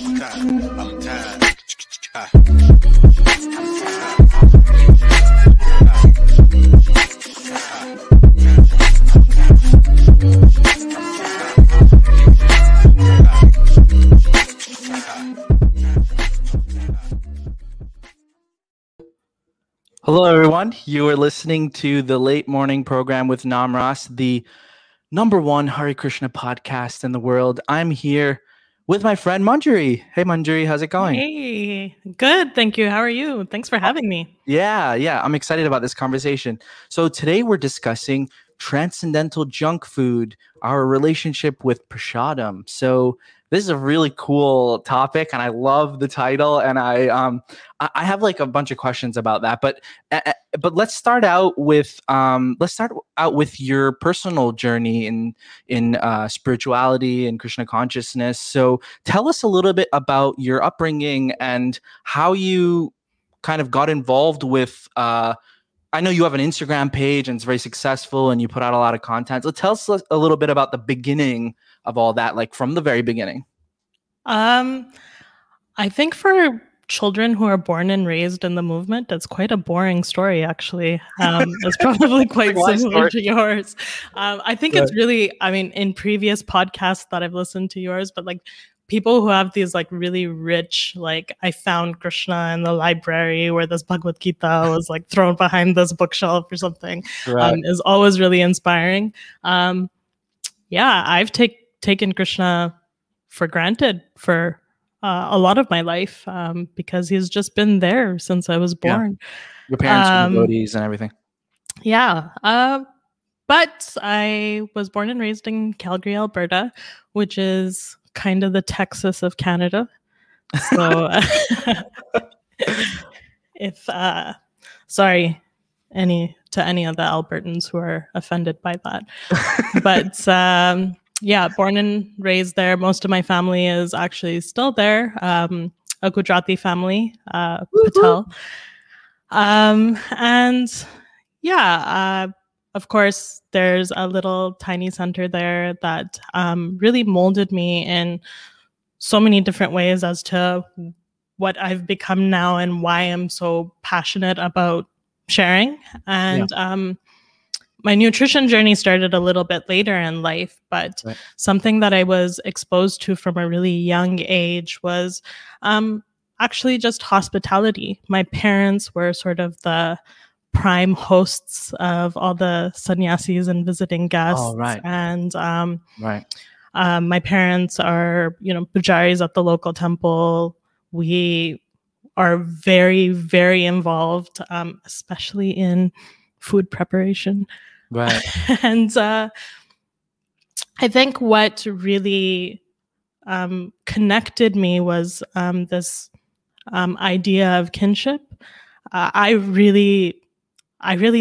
I'm tired. Hello, everyone. You are listening to the Late Morning Program with Namras, the number one Hare Krishna podcast in the world. I'm here with my friend Manjari. Hey, Manjari, how's it going? Hey, good. Thank you. How are you? Thanks for having me. Yeah. I'm excited about this conversation. So today we're discussing transcendental junk food, our relationship with prashadam. So this is a really cool topic, and I love the title. And I have like a bunch of questions about that. But let's start out with your personal journey in spirituality and Krishna consciousness. So tell us a little bit about your upbringing and how you kind of got involved with. I know you have an Instagram page and it's very successful, and you put out a lot of content. So tell us a little bit about the beginning of all that, like from the very beginning. I think for children who are born and raised in the movement, that's quite a boring story, actually. It's probably quite similar to yours. I think it's really, I mean, in previous podcasts that I've listened to yours, but like people who have these like really rich, like I found Krishna in the library where this Bhagavad Gita was like thrown behind this bookshelf or something, is always really inspiring. I've taken Krishna for granted for a lot of my life, because he's just been there since I was born. Yeah. Your parents were devotees and everything. Yeah. But I was born and raised in Calgary, Alberta, which is kind of the Texas of Canada. So to any of the Albertans who are offended by that. But born and raised there. Most of my family is actually still there. A Gujarati family, Patel. Of course, there's a little tiny center there that really molded me in so many different ways as to what I've become now and why I'm so passionate about sharing. And my nutrition journey started a little bit later in life, but something that I was exposed to from a really young age was actually just hospitality. My parents were sort of the prime hosts of all the sannyasis and visiting guests. Oh, right. And my parents are, pujaris at the local temple. We are very, very involved, especially in food preparation. Right. And I think what really connected me was this idea of kinship. I really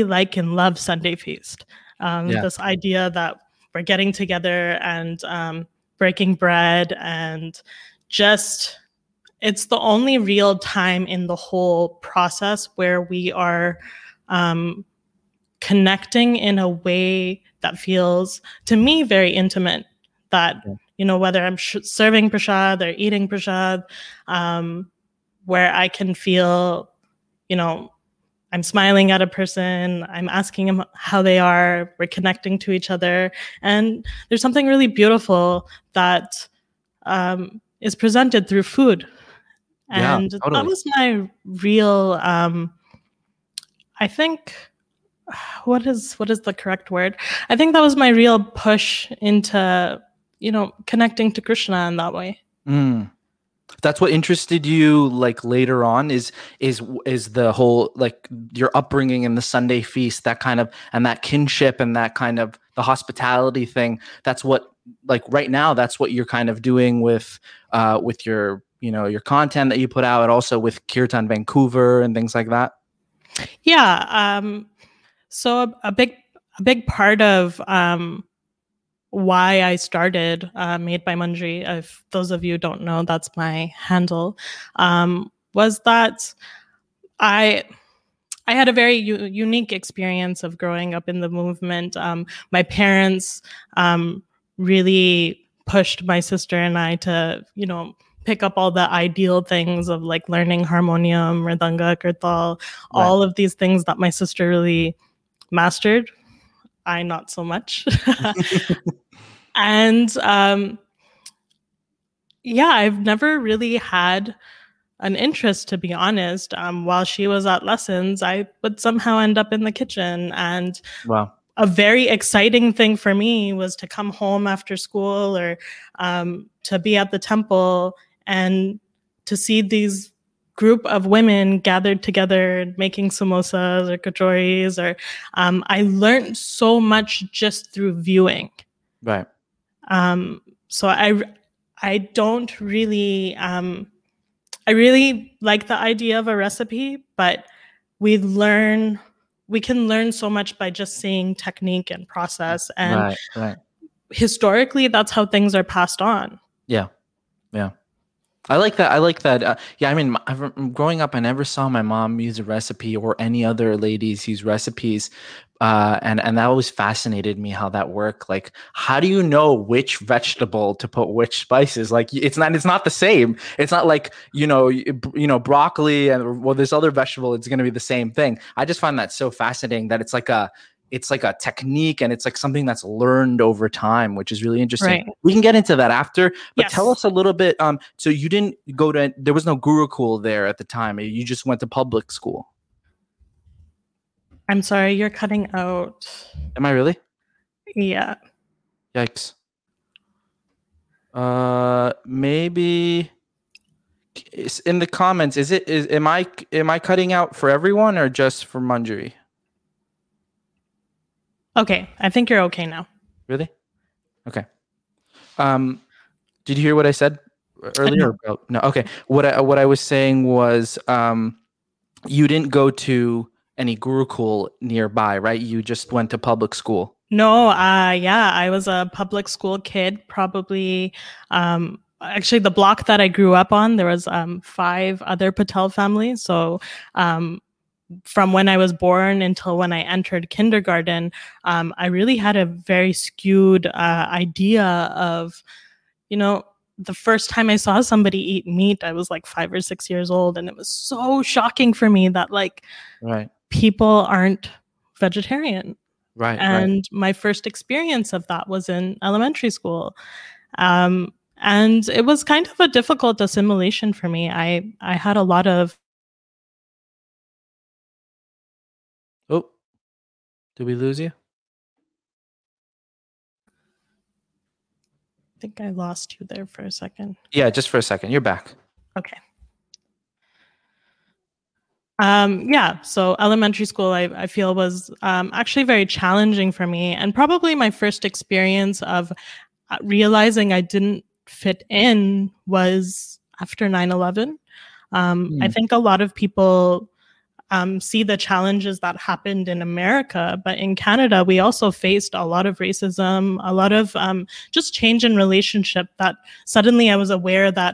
like and love Sunday Feast. This idea that we're getting together and breaking bread, and just it's the only real time in the whole process where we are connecting in a way that feels, to me, very intimate. That, whether I'm serving prasad or eating prasad, where I can feel, I'm smiling at a person, I'm asking them how they are, we're connecting to each other. And there's something really beautiful that is presented through food. And that was my real, I think, what is the correct word? I think that was my real push into, connecting to Krishna in that way. Mm. That's what interested you, like later on, is the whole, like your upbringing and the Sunday feast, that kind of, and that kinship and that kind of the hospitality thing. That's what, like right now, that's what you're kind of doing with your, your content that you put out, and also with Kirtan Vancouver and things like that. Yeah. So a big part of, why I started Made by Manjari, if those of you don't know, that's my handle, was that I had a very unique experience of growing up in the movement. My parents really pushed my sister and I to, pick up all the ideal things of like learning harmonium, mridanga, kirtal, all of these things that my sister really mastered. I not so much. And I've never really had an interest, to be honest. While she was at lessons, I would somehow end up in the kitchen. And a very exciting thing for me was to come home after school or to be at the temple and to see these group of women gathered together making samosas or kachoris. Or I learned so much just through viewing. Right. So I don't really... I really like the idea of a recipe, but we can learn so much by just seeing technique and process. And historically, that's how things are passed on. Yeah. Yeah. I like that. I mean, growing up, I never saw my mom use a recipe or any other ladies use recipes. And that always fascinated me, how that worked. Like, how do you know which vegetable to put which spices? Like, it's not the same. It's not like, you know, broccoli and this other vegetable, it's going to be the same thing. I just find that so fascinating that it's like a technique, and it's like something that's learned over time, which is really interesting. Right. We can get into that after, but tell us a little bit. So you didn't go to, there was no gurukul there at the time. You just went to public school. I'm sorry, you're cutting out. Am I really? Yeah. Yikes. Maybe in the comments, am I cutting out for everyone or just for Manjari? Okay, I think you're okay now. Really? Okay. Did you hear what I said earlier? No. Okay. What I was saying was, you didn't go to any gurukul nearby, right? You just went to public school. No. I was a public school kid. Probably. Actually, the block that I grew up on, there was 5 other Patel families. So. From when I was born until when I entered kindergarten, I really had a very skewed idea of, the first time I saw somebody eat meat, I was like 5 or 6 years old. And it was so shocking for me that people aren't vegetarian. Right. And my first experience of that was in elementary school. And it was kind of a difficult assimilation for me. I had a lot of... Oh, did we lose you? I think I lost you there for a second. Yeah, just for a second. You're back. Okay. So elementary school, I feel, was actually very challenging for me, and probably my first experience of realizing I didn't fit in was after 9/11. I think a lot of people... see the challenges that happened in America. But in Canada, we also faced a lot of racism, a lot of just change in relationship, that suddenly I was aware that,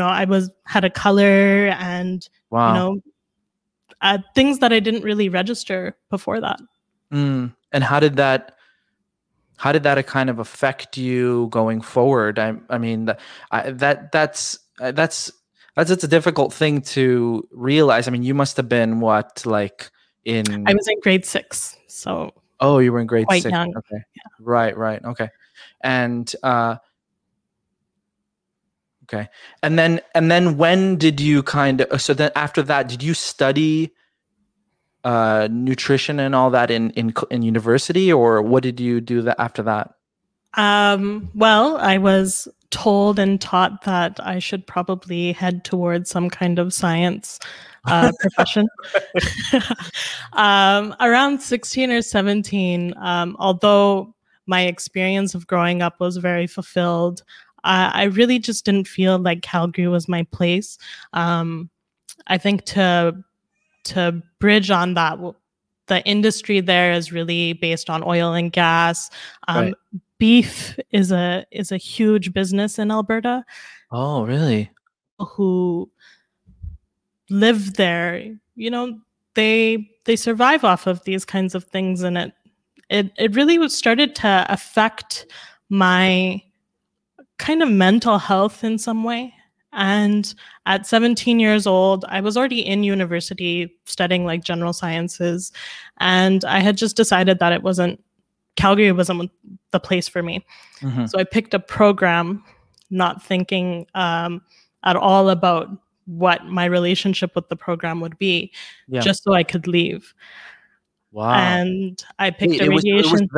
I had a color and, things that I didn't really register before that. Mm. And how did that kind of affect you going forward? That's a difficult thing to realize. I mean, you must have been I was in grade 6. So. Oh, you were in grade 6. Young. Okay. Yeah. Right. Okay. And okay. And then when did you after that, did you study nutrition and all that in university, or what did you do after that? Well, I was told and taught that I should probably head towards some kind of science profession. Around 16 or 17, although my experience of growing up was very fulfilled, I really just didn't feel like Calgary was my place. I think to bridge on that, the industry there is really based on oil and gas. Beef is a huge business in Alberta. Oh, really? Who live there, they survive off of these kinds of things, and it really started to affect my kind of mental health in some way. And at 17 years old, I was already in university studying like general sciences. And I had just decided that it wasn't, Calgary wasn't the place for me. Mm-hmm. So I picked a program, not thinking at all about what my relationship with the program would be, just so I could leave. Wow. And I picked a radiation.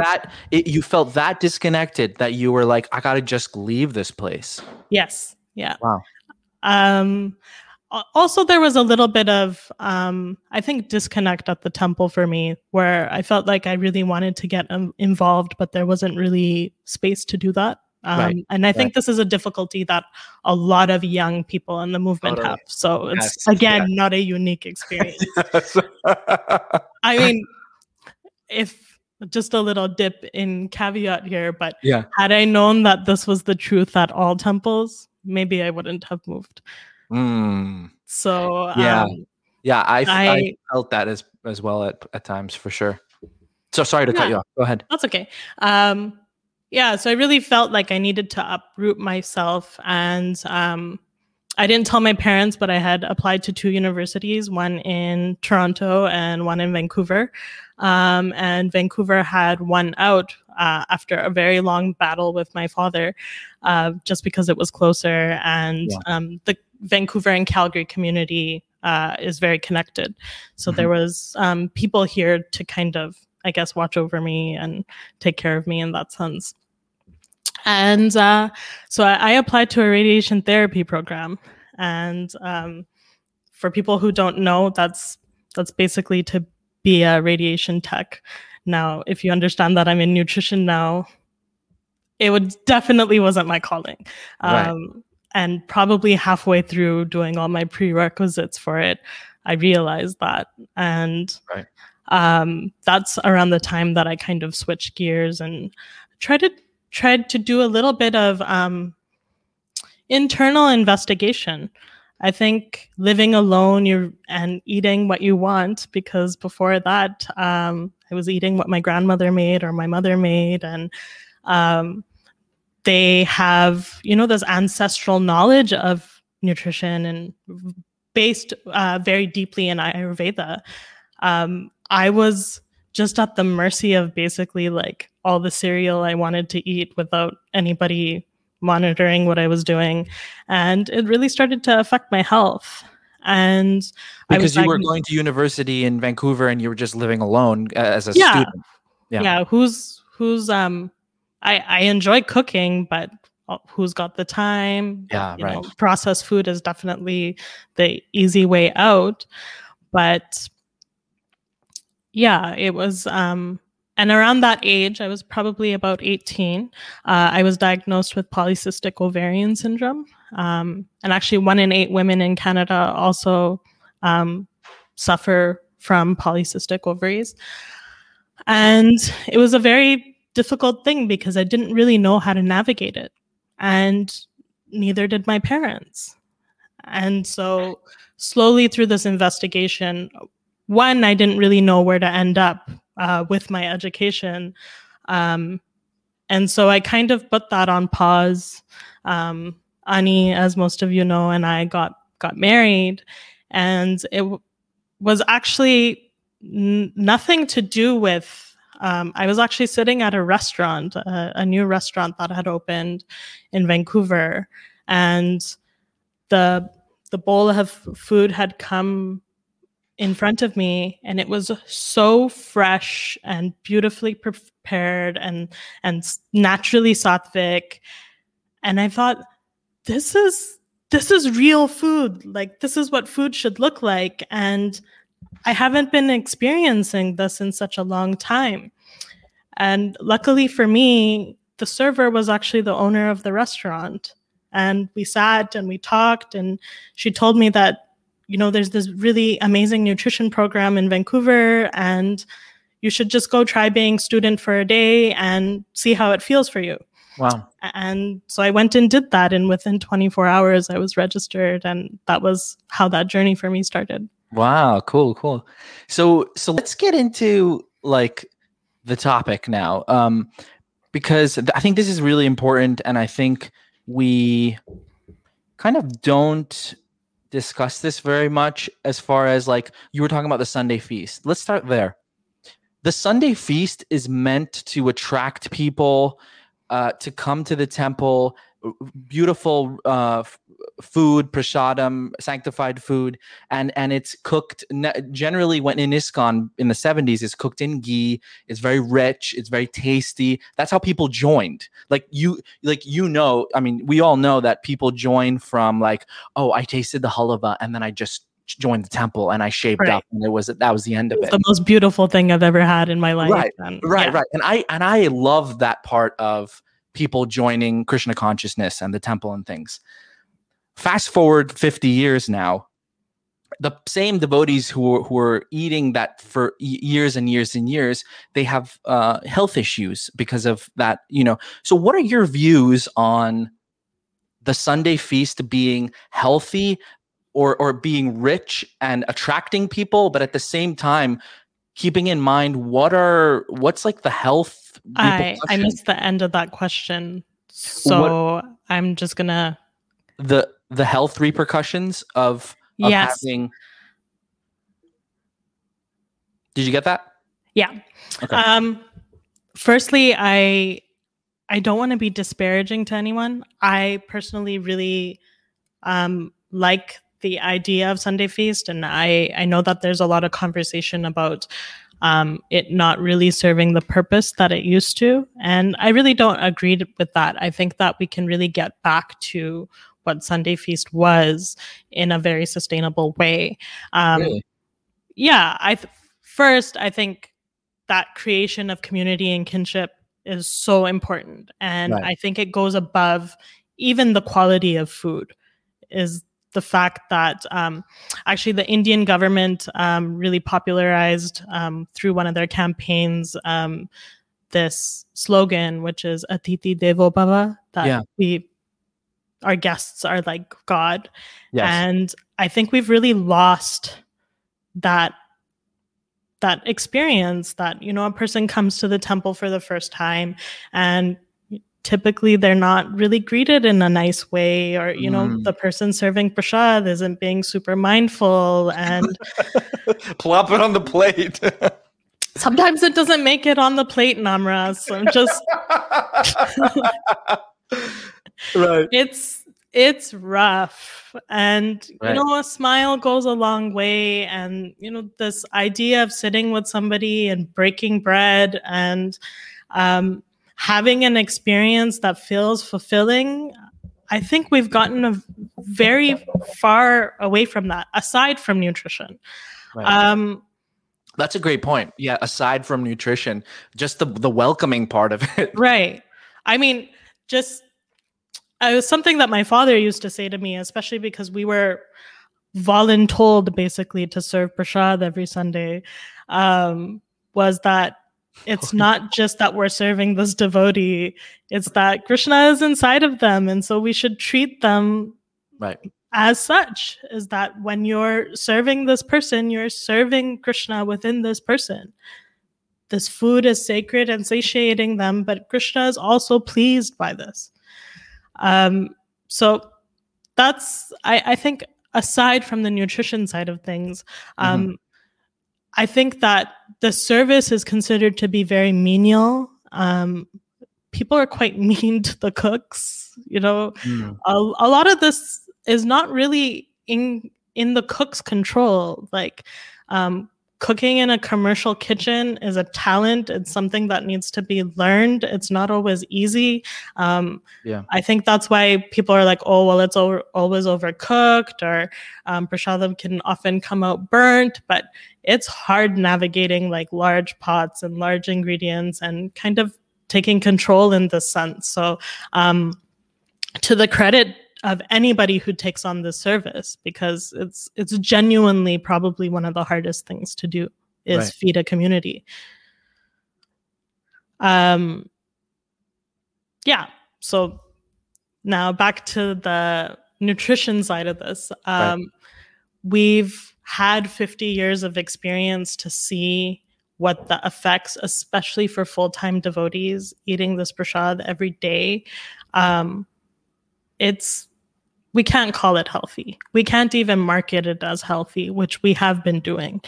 You felt that disconnected that you were like, I got to just leave this place. Yes. Yeah. Wow. Also, there was a little bit of, I think, disconnect at the temple for me, where I felt like I really wanted to get involved, but there wasn't really space to do that. And I think this is a difficulty that a lot of young people in the movement have. So it's, not a unique experience. I mean, if just a little dip in caveat here, but had I known that this was the truth at all temples, maybe I wouldn't have moved. So I felt that as well at times for sure. So sorry to cut you off. Go ahead. That's okay. So I really felt like I needed to uproot myself, and I didn't tell my parents, but I had applied to two universities, one in Toronto and one in Vancouver. And Vancouver had won out after a very long battle with my father, just because it was closer. And the Vancouver and Calgary community is very connected. So there was people here to kind of, I guess, watch over me and take care of me in that sense. And so I applied to a radiation therapy program. And for people who don't know, that's basically to be a radiation tech. Now, if you understand that I'm in nutrition now, it would definitely wasn't my calling. And probably halfway through doing all my prerequisites for it, I realized that. And that's around the time that I kind of switched gears and tried to do a little bit of internal investigation. I think living alone and eating what you want, because before that, I was eating what my grandmother made or my mother made. And they have, this ancestral knowledge of nutrition and based very deeply in Ayurveda. I was just at the mercy of basically like all the cereal I wanted to eat without anybody monitoring what I was doing. And it really started to affect my health. And because you were going to university in Vancouver and you were just living alone as a student. Who's I enjoy cooking, but who's got the time? Processed food is definitely the easy way out. But it was, and around that age, I was probably about 18. I was diagnosed with polycystic ovarian syndrome. And actually 1 in 8 women in Canada also suffer from polycystic ovaries. And it was a very difficult thing because I didn't really know how to navigate it. And neither did my parents. And so slowly through this investigation, one, I didn't really know where to end up with my education. And so I kind of put that on pause. Ani, as most of you know, and I got married. And it was actually nothing to do with, I was actually sitting at a restaurant, a new restaurant that had opened in Vancouver. And the bowl of food had come in front of me, and it was so fresh and beautifully prepared and naturally sattvic, and I thought, this is real food. Like, this is what food should look like, and I haven't been experiencing this in such a long time. And luckily for me, the server was actually the owner of the restaurant, and we sat and we talked, and she told me that there's this really amazing nutrition program in Vancouver, and you should just go try being student for a day and see how it feels for you. Wow. And so I went and did that. And within 24 hours, I was registered. And that was how that journey for me started. Wow. Cool. So let's get into like the topic now, because I think this is really important. And I think we kind of don't discuss this very much, as far as like you were talking about the Sunday feast. Let's start there. The Sunday feast is meant to attract people to come to the temple, beautiful food, prasadam, sanctified food, and it's cooked generally when in ISKCON in the 70s, it's cooked in ghee. It's very rich. It's very tasty. That's how people joined. We all know that people join from like, oh, I tasted the halva and then I just joined the temple and I shaved up, and that was the end of it. The most beautiful thing I've ever had in my life. Right. And I love that part of people joining Krishna consciousness and the temple and things. Fast forward 50 years now, the same devotees who were eating that for years and years and years, they have health issues because of that. So what are your views on the Sunday feast being healthy or being rich and attracting people, but at the same time, keeping in mind what's like the health? I missed the end of that question, so I'm just gonna the health repercussions of yes. Having. Did you get that? Yeah. Okay. Firstly, I don't want to be disparaging to anyone. I personally really like the idea of Sunday feast. And I know that there's a lot of conversation about it not really serving the purpose that it used to. And I really don't agree with that. I think that we can really get back to what Sunday feast was in a very sustainable way. Really? Yeah. I think that creation of community and kinship is so important. And right. I think it goes above even the quality of food is the fact that actually the Indian government really popularized through one of their campaigns this slogan, which is Atithi Devo Bhava, that our guests are like God. Yes. And I think we've really lost that experience that, a person comes to the temple for the first time and typically they're not really greeted in a nice way, or the person serving prasad isn't being super mindful and plop it on the plate. Sometimes it doesn't make it on the plate, Namras. So I'm just right. It's rough, and right. A smile goes a long way, and this idea of sitting with somebody and breaking bread and having an experience that feels fulfilling, I think we've gotten very far away from that, aside from nutrition. Right. That's a great point. Yeah, aside from nutrition, just the welcoming part of it. Right. I mean, it was something that my father used to say to me, especially because we were voluntold basically to serve prasad every Sunday, was that it's not just that we're serving this devotee, it's that Krishna is inside of them. And so we should treat them right. as such, is that when you're serving this person, you're serving Krishna within this person. This food is sacred and satiating them, but Krishna is also pleased by this. So that's, I think, aside from the nutrition side of things, mm-hmm. I think that the service is considered to be very menial. People are quite mean to the cooks. A lot of this is not really in the cook's control. Like cooking in a commercial kitchen is a talent. It's something that needs to be learned. It's not always easy. I think that's why people are like, oh, well, it's always overcooked, or prasadam can often come out burnt, but it's hard navigating like large pots and large ingredients and kind of taking control in this sense. So to the credit of anybody who takes on this service, because it's genuinely probably one of the hardest things to do is right. feed a community. So now back to the nutrition side of this. Right. We've had 50 years of experience to see what the effects, especially for full-time devotees, eating this prasad every day. It's we can't call it healthy. We can't even market it as healthy, which we have been doing.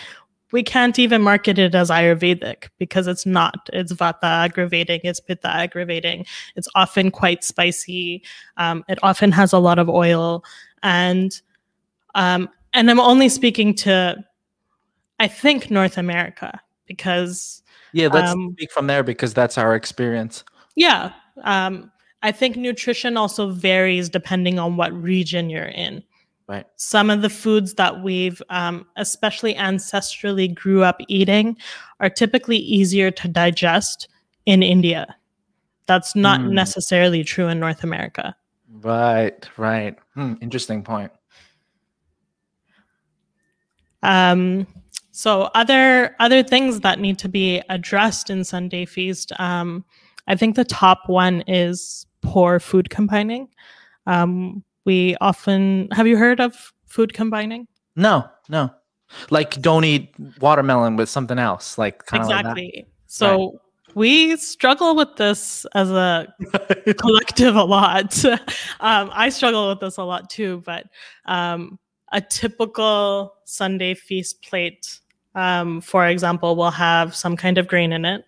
We can't even market it as Ayurvedic because it's not. It's Vata aggravating, it's Pitta aggravating. It's often quite spicy. It often has a lot of oil. And I'm only speaking to, I think, North America because... Yeah, let's speak from there because that's our experience. Yeah. I think nutrition also varies depending on what region you're in. Right. Some of the foods that we've, especially ancestrally, grew up eating are typically easier to digest in India. That's not necessarily true in North America. Right. Interesting point. So other things that need to be addressed in Sunday Feast, I think the top one is poor food combining. We often, have you heard of food combining? No. Like don't eat watermelon with something else. Like kind of exactly. Like that. So right. We struggle with this as a collective a lot. I struggle with this a lot too, but a typical Sunday feast plate, for example, will have some kind of grain in it.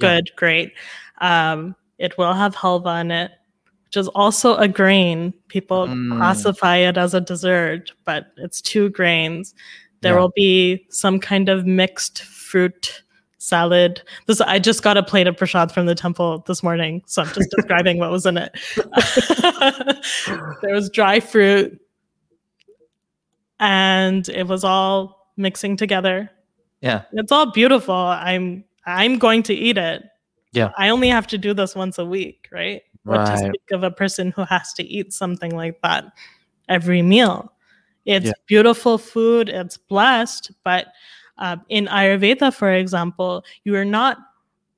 Good, yeah. Great. It will have halva in it, which is also a grain. People classify it as a dessert, but it's 2 grains. There will be some kind of mixed fruit salad. This, I just got a plate of prasad from the temple this morning, so I'm just describing what was in it. There was dry fruit, and it was all mixing together. Yeah. It's all beautiful. I'm going to eat it. Yeah. I only have to do this once a week, right? What to speak of a person who has to eat something like that every meal. It's beautiful food. It's blessed. But in Ayurveda, for example, you are not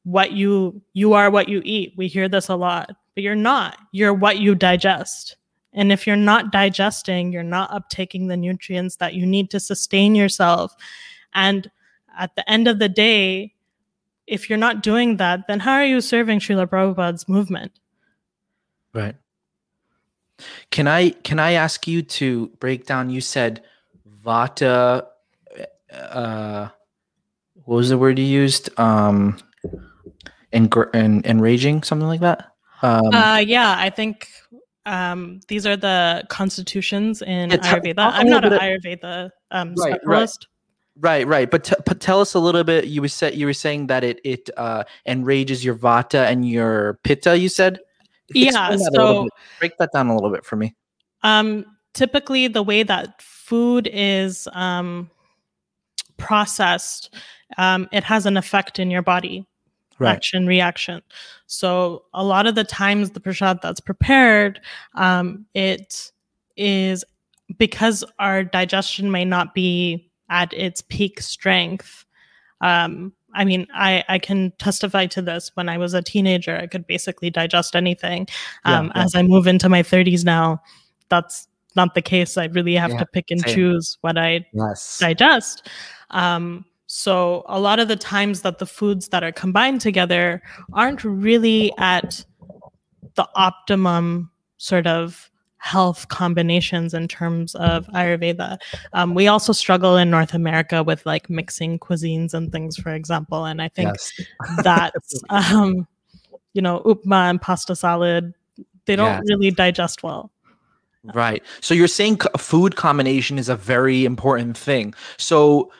what you are what you eat. We hear this a lot, but you're not. You're what you digest. And if you're not digesting, you're not uptaking the nutrients that you need to sustain yourself. And at the end of the day, if you're not doing that, then how are you serving Srila Prabhupada's movement? Right. Can I ask you to break down? You said Vata. What was the word you used? Enraging, something like that. I think these are the constitutions in Ayurveda. I'm not an Ayurveda specialist. Right. But tell us a little bit. You were saying that it enrages your Vata and your Pitta. You said. Yeah. So break that down a little bit for me. Typically, the way that food is processed, it has an effect in your body. Right. Action, reaction. So a lot of the times, the prasad that's prepared, it is because our digestion may not be at its peak strength. I mean, I can testify to this. When I was a teenager, I could basically digest anything. As I move into my 30s now, that's not the case. I really have to pick and choose what I digest. So a lot of the times that the foods that are combined together aren't really at the optimum sort of health combinations in terms of Ayurveda. We also struggle in North America with like mixing cuisines and things, for example. And I think that's, upma and pasta salad, they don't really digest well. Right. So you're saying food combination is a very important thing. So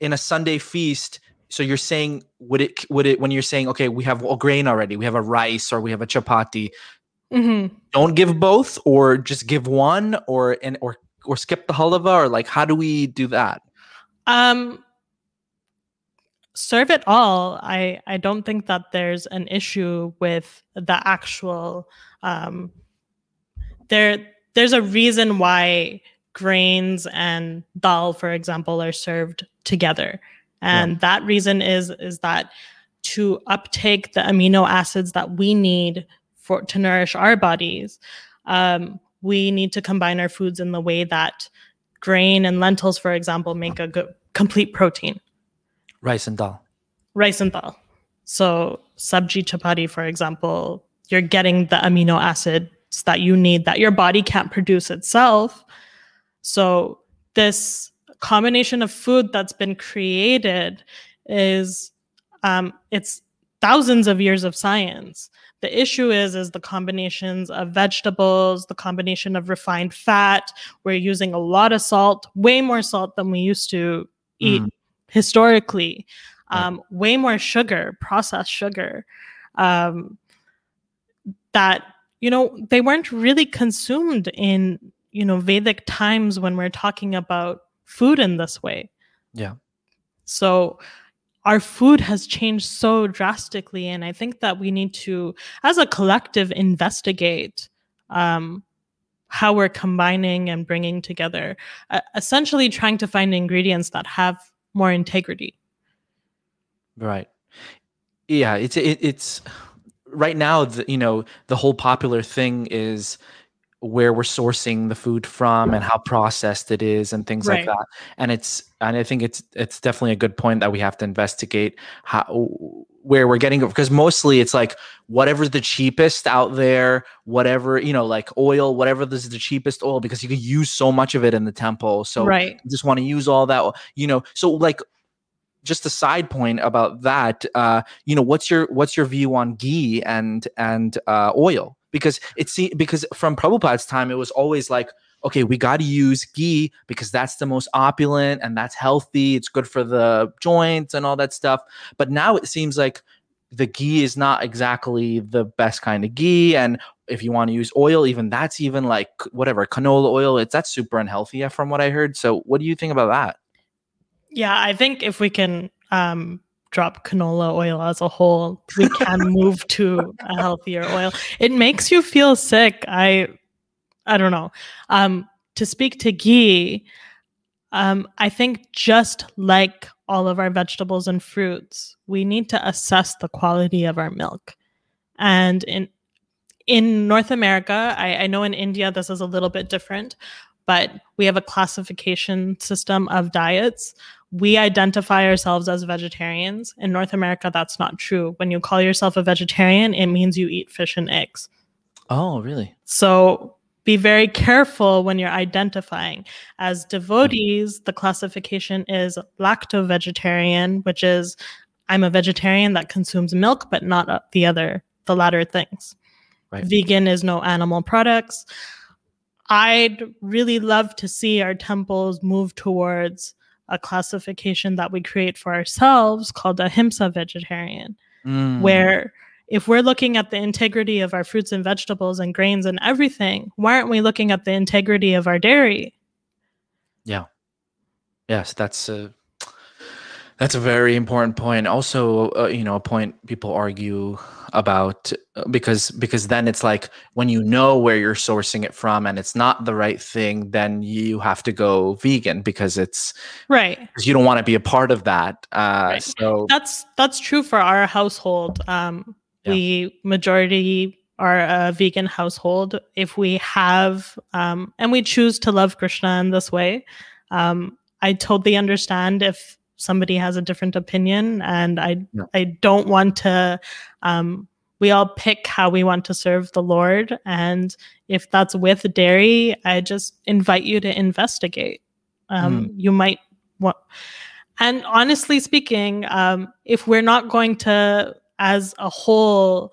in a Sunday feast, so you're saying, would it, when you're saying, okay, we have a grain already, we have a rice or we have a chapati, mm-hmm. Don't give both, or just give one, or skip the halva, or like, how do we do that? Serve it all. I don't think that there's an issue with the actual. There's a reason why grains and dal, for example, are served together, and that reason is that to uptake the amino acids that we need to nourish our bodies, we need to combine our foods in the way that grain and lentils, for example, make a good complete protein. Rice and dal. So sabji chapati, for example, you're getting the amino acid that you need that your body can't produce itself. So this combination of food that's been created is it's thousands of years of science. The issue is the combinations of vegetables, the combination of refined fat. We're using a lot of salt, way more salt than we used to eat historically. Way more sugar, processed sugar, that, you know, they weren't really consumed in, you know, Vedic times when we're talking about food in this way. Yeah. So our food has changed so drastically. And I think that we need to, as a collective, investigate how we're combining and bringing together, essentially trying to find ingredients that have more integrity. Right. Yeah. It's right now, the whole popular thing is where we're sourcing the food from and how processed it is and things like that. And I think it's definitely a good point that we have to investigate where we're getting it, because mostly it's like whatever's the cheapest out there, whatever, like oil, whatever this is the cheapest oil, because you can use so much of it in the temple. So you just want to use all that, so like, just a side point about that, what's your view on ghee and oil? Because from Prabhupada's time, it was always like, okay, we got to use ghee because that's the most opulent and that's healthy. It's good for the joints and all that stuff. But now it seems like the ghee is not exactly the best kind of ghee. And if you want to use oil, that's like whatever, canola oil, that's super unhealthy from what I heard. So what do you think about that? Yeah, I think if we can drop canola oil as a whole, we can move to a healthier oil. It makes you feel sick. I don't know. To speak to ghee, I think just like all of our vegetables and fruits, we need to assess the quality of our milk. And in North America, I know in India this is a little bit different, but we have a classification system of diets. We identify ourselves as vegetarians. In North America, that's not true. When you call yourself a vegetarian, it means you eat fish and eggs. Oh, really? So be very careful when you're identifying. As devotees, the classification is lacto-vegetarian, which is I'm a vegetarian that consumes milk, but not the latter things. Right. Vegan is no animal products. I'd really love to see our temples move towards a classification that we create for ourselves called ahimsa vegetarian, where if we're looking at the integrity of our fruits and vegetables and grains and everything, why aren't we looking at the integrity of our dairy? Yeah. Yes, that's a very important point. Also, a point people argue about because then it's like when you know where you're sourcing it from and it's not the right thing, then you have to go vegan because it's right. Because you don't want to be a part of that. Right. So that's true for our household. We majority are a vegan household. If we have and we choose to love Krishna in this way, I totally understand if somebody has a different opinion, and I don't want to, we all pick how we want to serve the Lord. And if that's with dairy, I just invite you to investigate. You might want, and honestly speaking, if we're not going to, as a whole,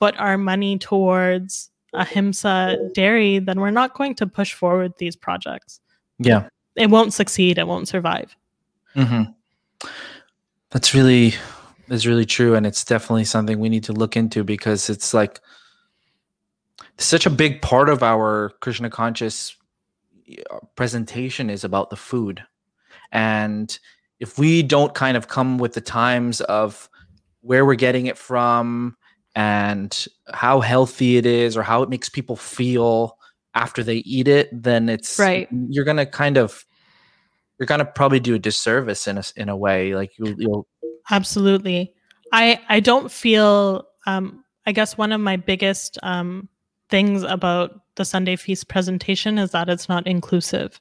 put our money towards ahimsa dairy, then we're not going to push forward these projects. Yeah. It won't succeed. It won't survive. Mm-hmm. That's really true, and it's definitely something we need to look into because it's like such a big part of our Krishna conscious presentation is about the food, and if we don't kind of come with the times of where we're getting it from and how healthy it is or how it makes people feel after they eat it, then it's right. You're gonna probably do a disservice in a way. Like you'll absolutely. I don't feel. I guess one of my biggest things about the Sunday feast presentation is that it's not inclusive.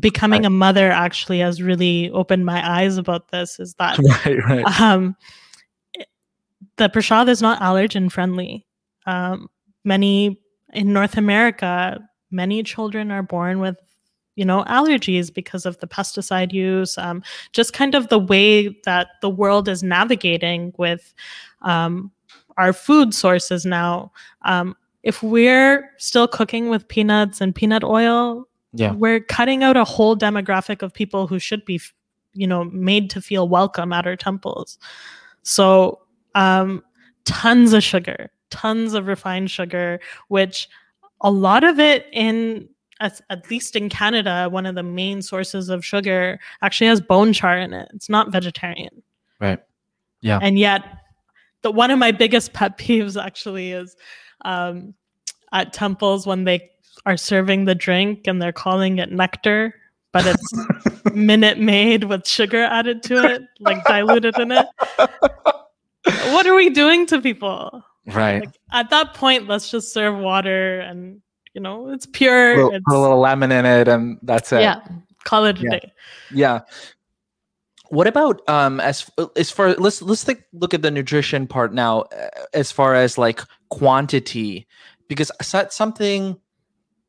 Becoming a mother actually has really opened my eyes about this. Is that right? The prasad is not allergen friendly. Many in North America, many children are born with, you know, allergies because of the pesticide use, just kind of the way that the world is navigating with our food sources now. If we're still cooking with peanuts and peanut oil, we're cutting out a whole demographic of people who should be, you know, made to feel welcome at our temples. So tons of sugar, tons of refined sugar, which a lot of it in, at least in Canada, one of the main sources of sugar actually has bone char in it. It's not vegetarian. Right. Yeah. And yet, the one of my biggest pet peeves actually is at temples when they are serving the drink and they're calling it nectar, but it's Minute Maid with sugar added to it, like diluted in it. What are we doing to people? Right. Like, at that point, let's just serve water and, you know, it's pure. Put a little lemon in it and that's it. Yeah. Call it a day. Yeah. What about as far, let's look at the nutrition part now, as far as like quantity, because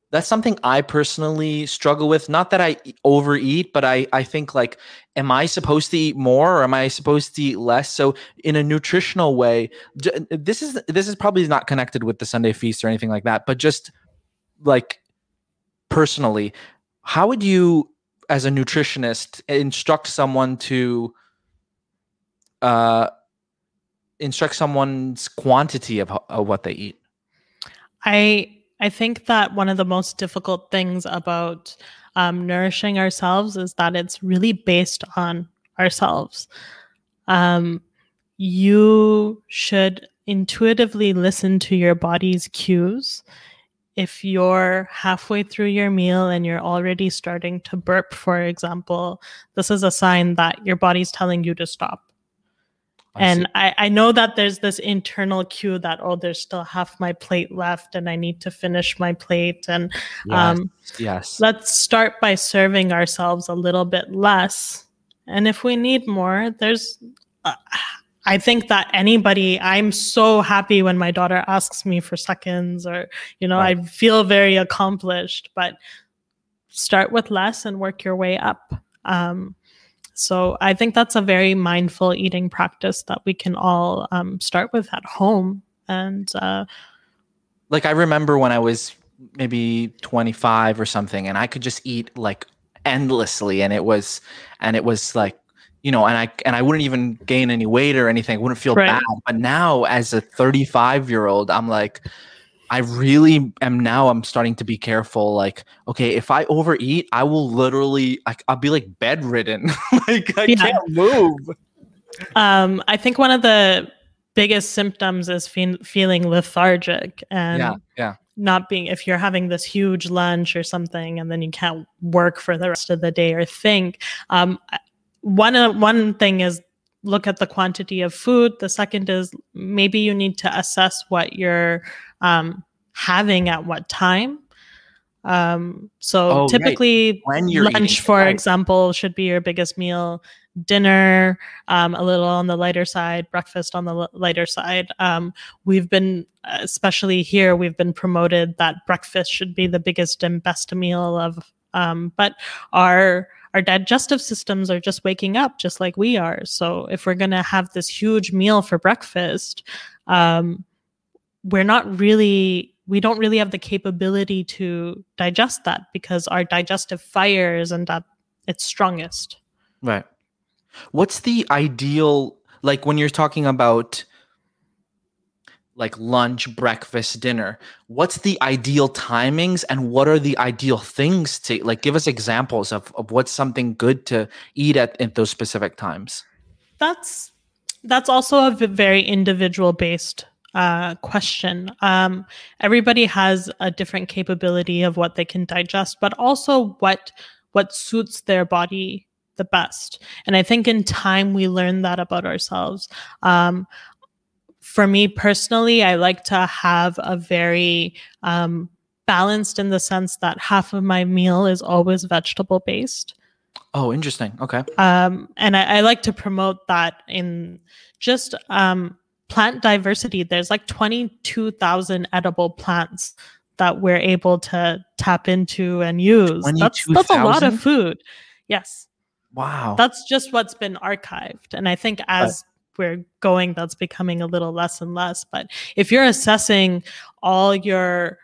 that's something I personally struggle with. Not that I overeat, but I think like, am I supposed to eat more or am I supposed to eat less? So in a nutritional way, this is probably not connected with the Sunday feast or anything like that, but just like personally, how would you, as a nutritionist, instruct someone's quantity of what they eat? I think that one of the most difficult things about nourishing ourselves is that it's really based on ourselves. You should intuitively listen to your body's cues. If you're halfway through your meal and you're already starting to burp, for example, this is a sign that your body's telling you to stop. I know that there's this internal cue that, oh, there's still half my plate left and I need to finish my plate. And yes. Let's start by serving ourselves a little bit less. And if we need more, I think that anybody, I'm so happy when my daughter asks me for seconds or, you know, right. I feel very accomplished, but start with less and work your way up. So I think that's a very mindful eating practice that we can all start with at home. And like, I remember when I was maybe 25 or something and I could just eat like endlessly and it was like, you know, and I wouldn't even gain any weight or anything. I wouldn't feel bad. But now as a 35-year-old, I'm like, I really am now. I'm starting to be careful. Like, okay, if I overeat, I will literally, I'll be like bedridden. Like I can't move. I think one of the biggest symptoms is feeling lethargic and not being, if you're having this huge lunch or something and then you can't work for the rest of the day or think, one thing is look at the quantity of food. The second is maybe you need to assess what you're having at what time. Typically lunch, for example, should be your biggest meal, dinner, a little on the lighter side, breakfast on the lighter side. We've been, especially here, we've been promoted that breakfast should be the biggest and best meal of, but our digestive systems are just waking up just like we are. So if we're going to have this huge meal for breakfast, we don't really have the capability to digest that because our digestive fire isn't at its strongest. Right. What's the ideal, like when you're talking about like lunch, breakfast, dinner, what's the ideal timings and what are the ideal things to like, give us examples of what's something good to eat at those specific times? That's also a very individual based question. Everybody has a different capability of what they can digest, but also what suits their body the best. And I think in time we learn that about ourselves. For me personally, I like to have a very balanced in the sense that half of my meal is always vegetable based. Oh, interesting. Okay. And I like to promote that in just plant diversity. There's like 22,000 edible plants that we're able to tap into and use. That's a lot of food. Yes. Wow. That's just what's been archived. And I think as we're going, that's becoming a little less and less. But if you're assessing all your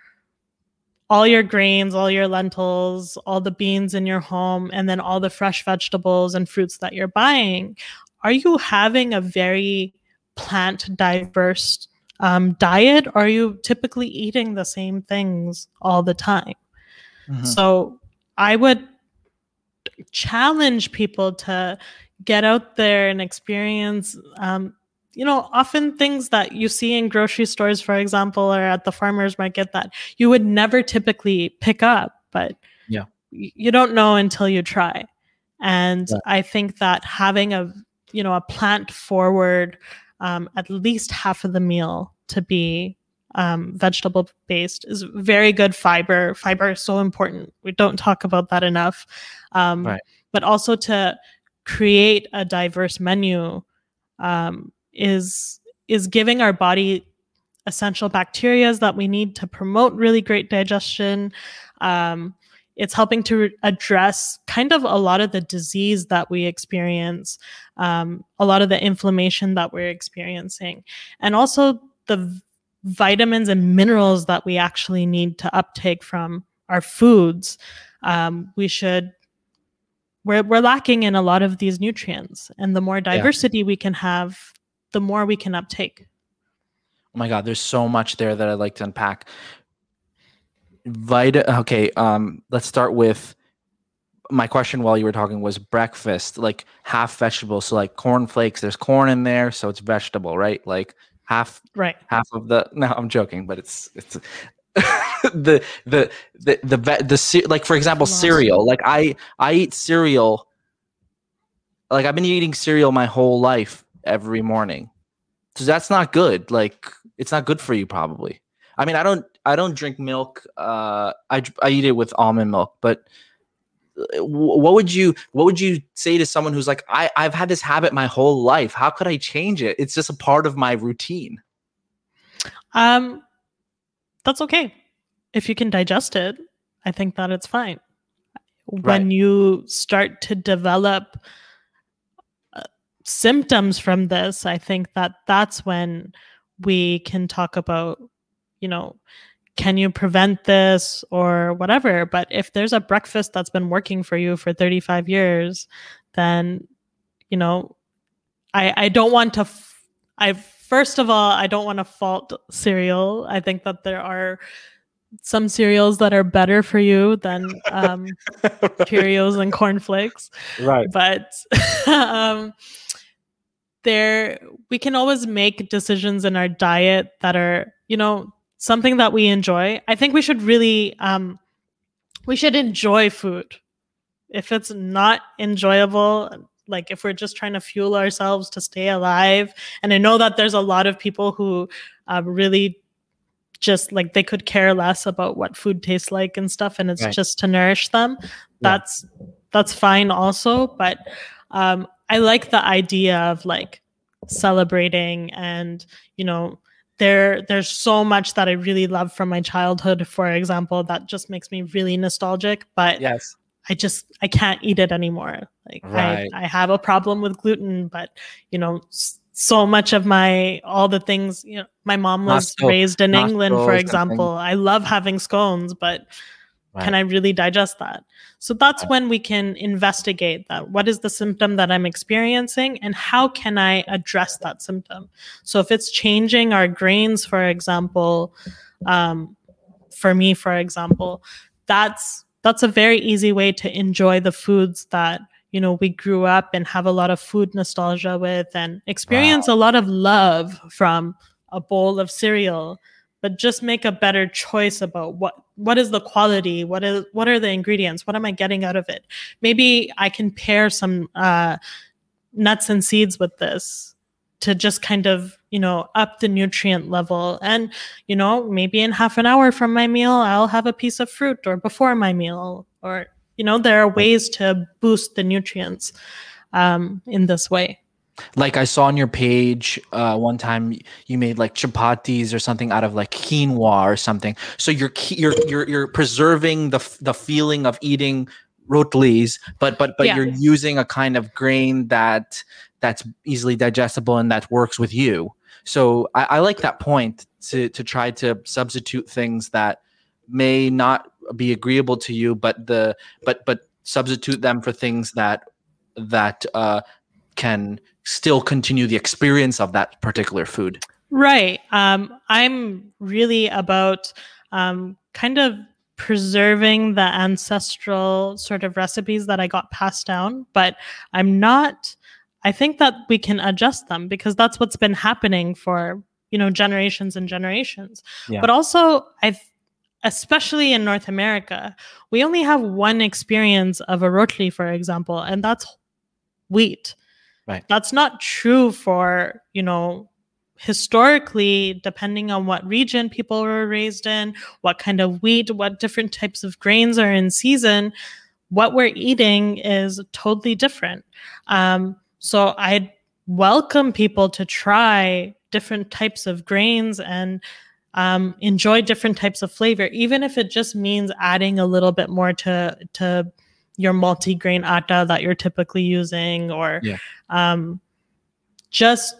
grains, all your lentils, all the beans in your home, and then all the fresh vegetables and fruits that you're buying, are you having a very plant diverse diet? Or are you typically eating the same things all the time? Mm-hmm. So I would challenge people to get out there and experience, often things that you see in grocery stores, for example, or at the farmer's market that you would never typically pick up, but you don't know until you try. And I think that having a plant forward, at least half of the meal to be vegetable based is very good. Fiber is so important. We don't talk about that enough. But also to create a diverse menu is giving our body essential bacteria that we need to promote really great digestion. It's helping to address kind of a lot of the disease that we experience, a lot of the inflammation that we're experiencing, and also the vitamins and minerals that we actually need to uptake from our foods. We're lacking in a lot of these nutrients, and the more diversity we can have, the more we can uptake. Oh my God, there's so much there that I'd like to unpack. Okay. Let's start with my question while you were talking was breakfast, like half vegetable. So like cornflakes, there's corn in there, so it's vegetable, right? Like half of the, no, I'm joking, but it's the like, for example, cereal, like I eat cereal. Like I've been eating cereal my whole life every morning. So that's not good. Like it's not good for you probably. I mean, I don't drink milk. I eat it with almond milk. But what would you say to someone who's like, I've had this habit my whole life. How could I change it? It's just a part of my routine. That's okay. If you can digest it, I think that it's fine. When you start to develop symptoms from this, I think that's when we can talk about, can you prevent this or whatever? But if there's a breakfast that's been working for you for 35 years, then, I don't want to fault cereal. I think that there are some cereals that are better for you than Cheerios and cornflakes. Right. But we can always make decisions in our diet that are, something that we enjoy. I think we should really, enjoy food. If it's not enjoyable, like if we're just trying to fuel ourselves to stay alive, and I know that there's a lot of people who really just like they could care less about what food tastes like and stuff, and it's just to nourish them. That's fine also, but I like the idea of like celebrating and there's so much that I really love from my childhood, for example, that just makes me really nostalgic, but I can't eat it anymore. Like I have a problem with gluten, but so much of all the things, my mom was raised in England, for example. I love having scones, but can I really digest that? So that's when we can investigate that. What is the symptom that I'm experiencing and how can I address that symptom? So if it's changing our grains, for example, for me, for example, that's a very easy way to enjoy the foods that we grew up and have a lot of food nostalgia with and experience a lot of love from a bowl of cereal, but just make a better choice about what is the quality, what are the ingredients, what am I getting out of it? Maybe I can pair some nuts and seeds with this to just kind of, up the nutrient level. And, maybe in half an hour from my meal, I'll have a piece of fruit or before my meal or there are ways to boost the nutrients in this way. Like I saw on your page one time you made like chapatis or something out of like quinoa or something. So you're preserving the feeling of eating rootlies, but yeah. You're using a kind of grain that's easily digestible and that works with you. So I like that point to try to substitute things that may not be agreeable to you, but substitute them for things that can still continue the experience of that particular food. Right. I'm really about kind of preserving the ancestral sort of recipes that I got passed down, but I think that we can adjust them because that's what's been happening for, generations and generations. Yeah. But also especially in North America, we only have one experience of a rotli, for example, and that's wheat. Right. That's not true for, historically, depending on what region people were raised in, what kind of wheat, what different types of grains are in season, what we're eating is totally different. So I welcome people to try different types of grains and enjoy different types of flavor, even if it just means adding a little bit more to your multi-grain atta that you're typically using, or just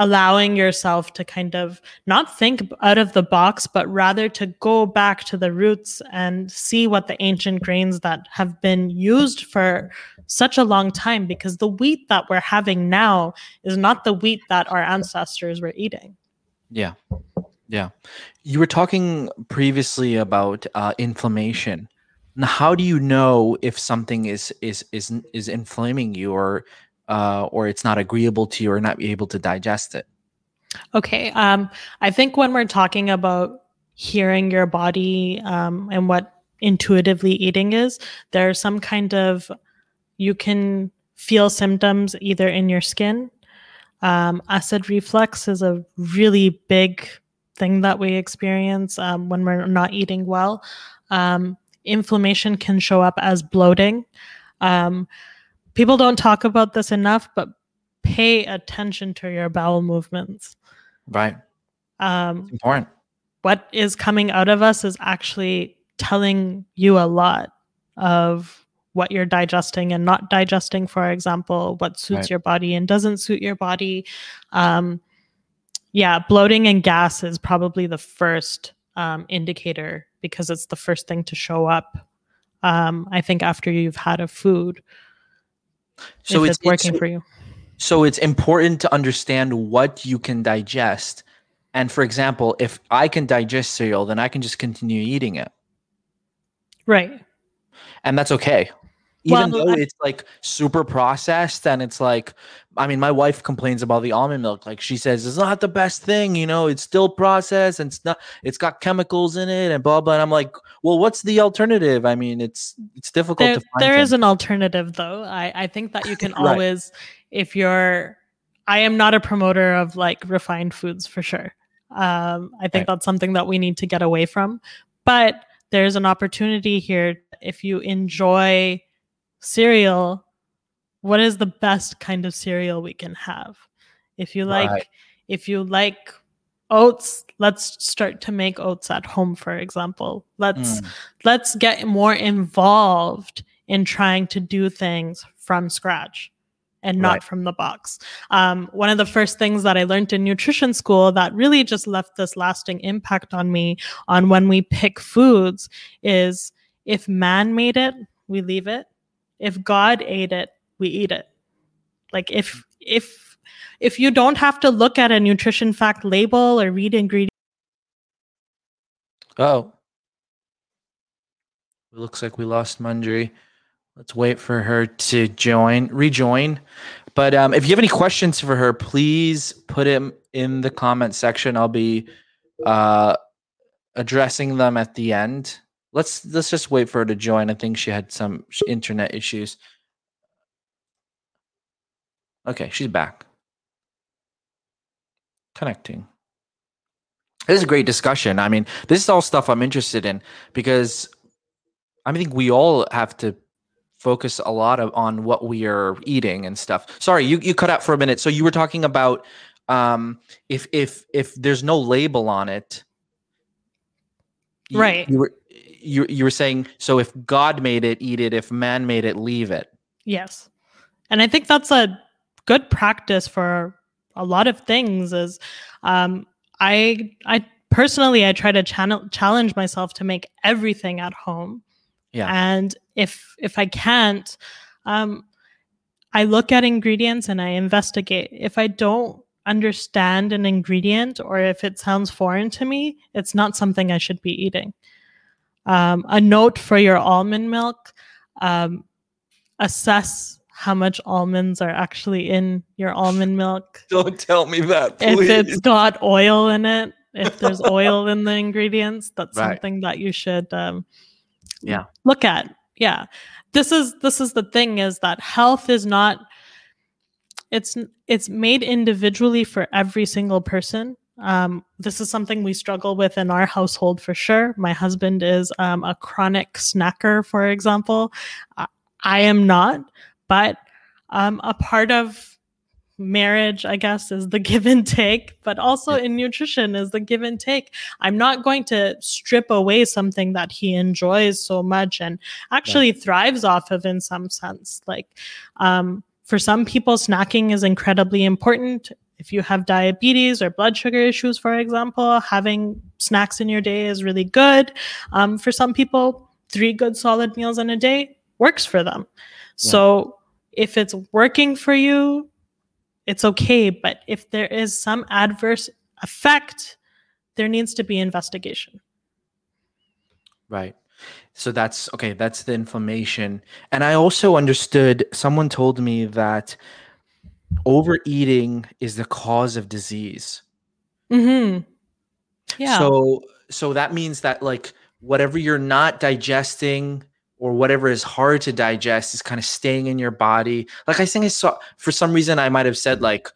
allowing yourself to kind of not think out of the box, but rather to go back to the roots and see what the ancient grains that have been used for such a long time, because the wheat that we're having now is not the wheat that our ancestors were eating. Yeah. Yeah. You were talking previously about inflammation. Now, how do you know if something is inflaming you, or it's not agreeable to you, or not able to digest it? Okay, I think when we're talking about hearing your body and what intuitively eating is, there's some kind of, you can feel symptoms either in your skin. Acid reflux is a really big thing that we experience when we're not eating well. Inflammation can show up as bloating. People don't talk about this enough, but pay attention to your bowel movements. Right. It's important. What is coming out of us is actually telling you a lot of what you're digesting and not digesting, for example, what suits your body and doesn't suit your body. Bloating and gas is probably the first indicator, because it's the first thing to show up, I think, after you've had a food. So it's working for you. So it's important to understand what you can digest. And for example, if I can digest cereal, then I can just continue eating it. Right. And that's okay. Even though it's like super processed, and it's like, my wife complains about the almond milk. Like, she says, it's not the best thing, it's still processed and it's got chemicals in it and blah, blah. And I'm like, well, what's the alternative? It's difficult to find. There is an alternative though. I think that you can always, I am not a promoter of like refined foods for sure. I think that's something that we need to get away from, but there's an opportunity here. If you enjoy cereal, what is the best kind of cereal we can have? If you like oats, let's start to make oats at home, for example. Let's get more involved in trying to do things from scratch and not from the box. One of the first things that I learned in nutrition school that really just left this lasting impact on me on when we pick foods is, if man made it, we leave it. If God ate it, we eat it. Like, if you don't have to look at a nutrition fact label or read ingredients. Oh, it looks like we lost Manjari. Let's wait for her to rejoin. But if you have any questions for her, please put them in the comment section. I'll be addressing them at the end. Let's just wait for her to join. I think she had some internet issues. Okay, she's back. Connecting. This is a great discussion. This is all stuff I'm interested in, because I think we all have to focus a lot on what we are eating and stuff. Sorry, you cut out for a minute. So you were talking about if there's no label on it, right? You were saying, so if God made it, eat it. If man made it, leave it. Yes. And I think that's a good practice for a lot of things is, I personally, I try to challenge myself to make everything at home. Yeah. And if I can't, I look at ingredients and I investigate. If I don't understand an ingredient or if it sounds foreign to me, it's not something I should be eating. A note for your almond milk, assess how much almonds are actually in your almond milk. Don't tell me that, please. If it's got oil in it, if there's oil in the ingredients, that's right. Something that you should look at. Yeah. This is the thing, is that health is not, it's made individually for every single person. This is something we struggle with in our household for sure. My husband is a chronic snacker, for example. I am not, but a part of marriage, I guess, is the give and take, but also in nutrition is the give and take. I'm not going to strip away something that he enjoys so much and actually thrives off of in some sense. Like for some people, snacking is incredibly important. If you have diabetes or blood sugar issues, for example, having snacks in your day is really good. For some people, 3 good solid meals in a day works for them. Yeah. So if it's working for you, it's okay. But if there is some adverse effect, there needs to be investigation. Right. So that's okay. That's the inflammation. And I also understood, someone told me that overeating is the cause of disease. Mm-hmm. Yeah. So that means that like whatever you're not digesting or whatever is hard to digest is kind of staying in your body. Like I think I saw, for some reason I might have said like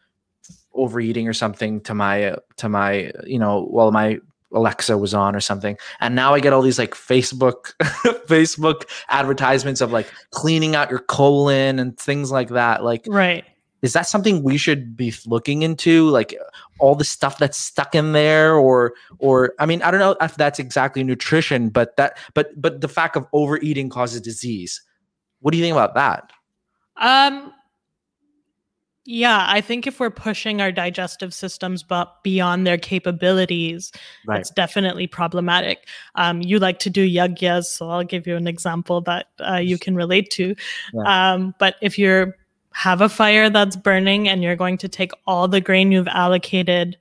overeating or something to my while my Alexa was on or something, and now I get all these like Facebook advertisements of like cleaning out your colon and things like that. Like right. Is that something we should be looking into? Like all the stuff that's stuck in there or I mean, I don't know if that's exactly nutrition, but the fact of overeating causes disease. What do you think about that? Yeah, I think if we're pushing our digestive systems beyond their capabilities, right. It's definitely problematic. You like to do yagyas, so I'll give you an example that you can relate to. Yeah. But if you have a fire that's burning and you're going to take all the grain you've allocated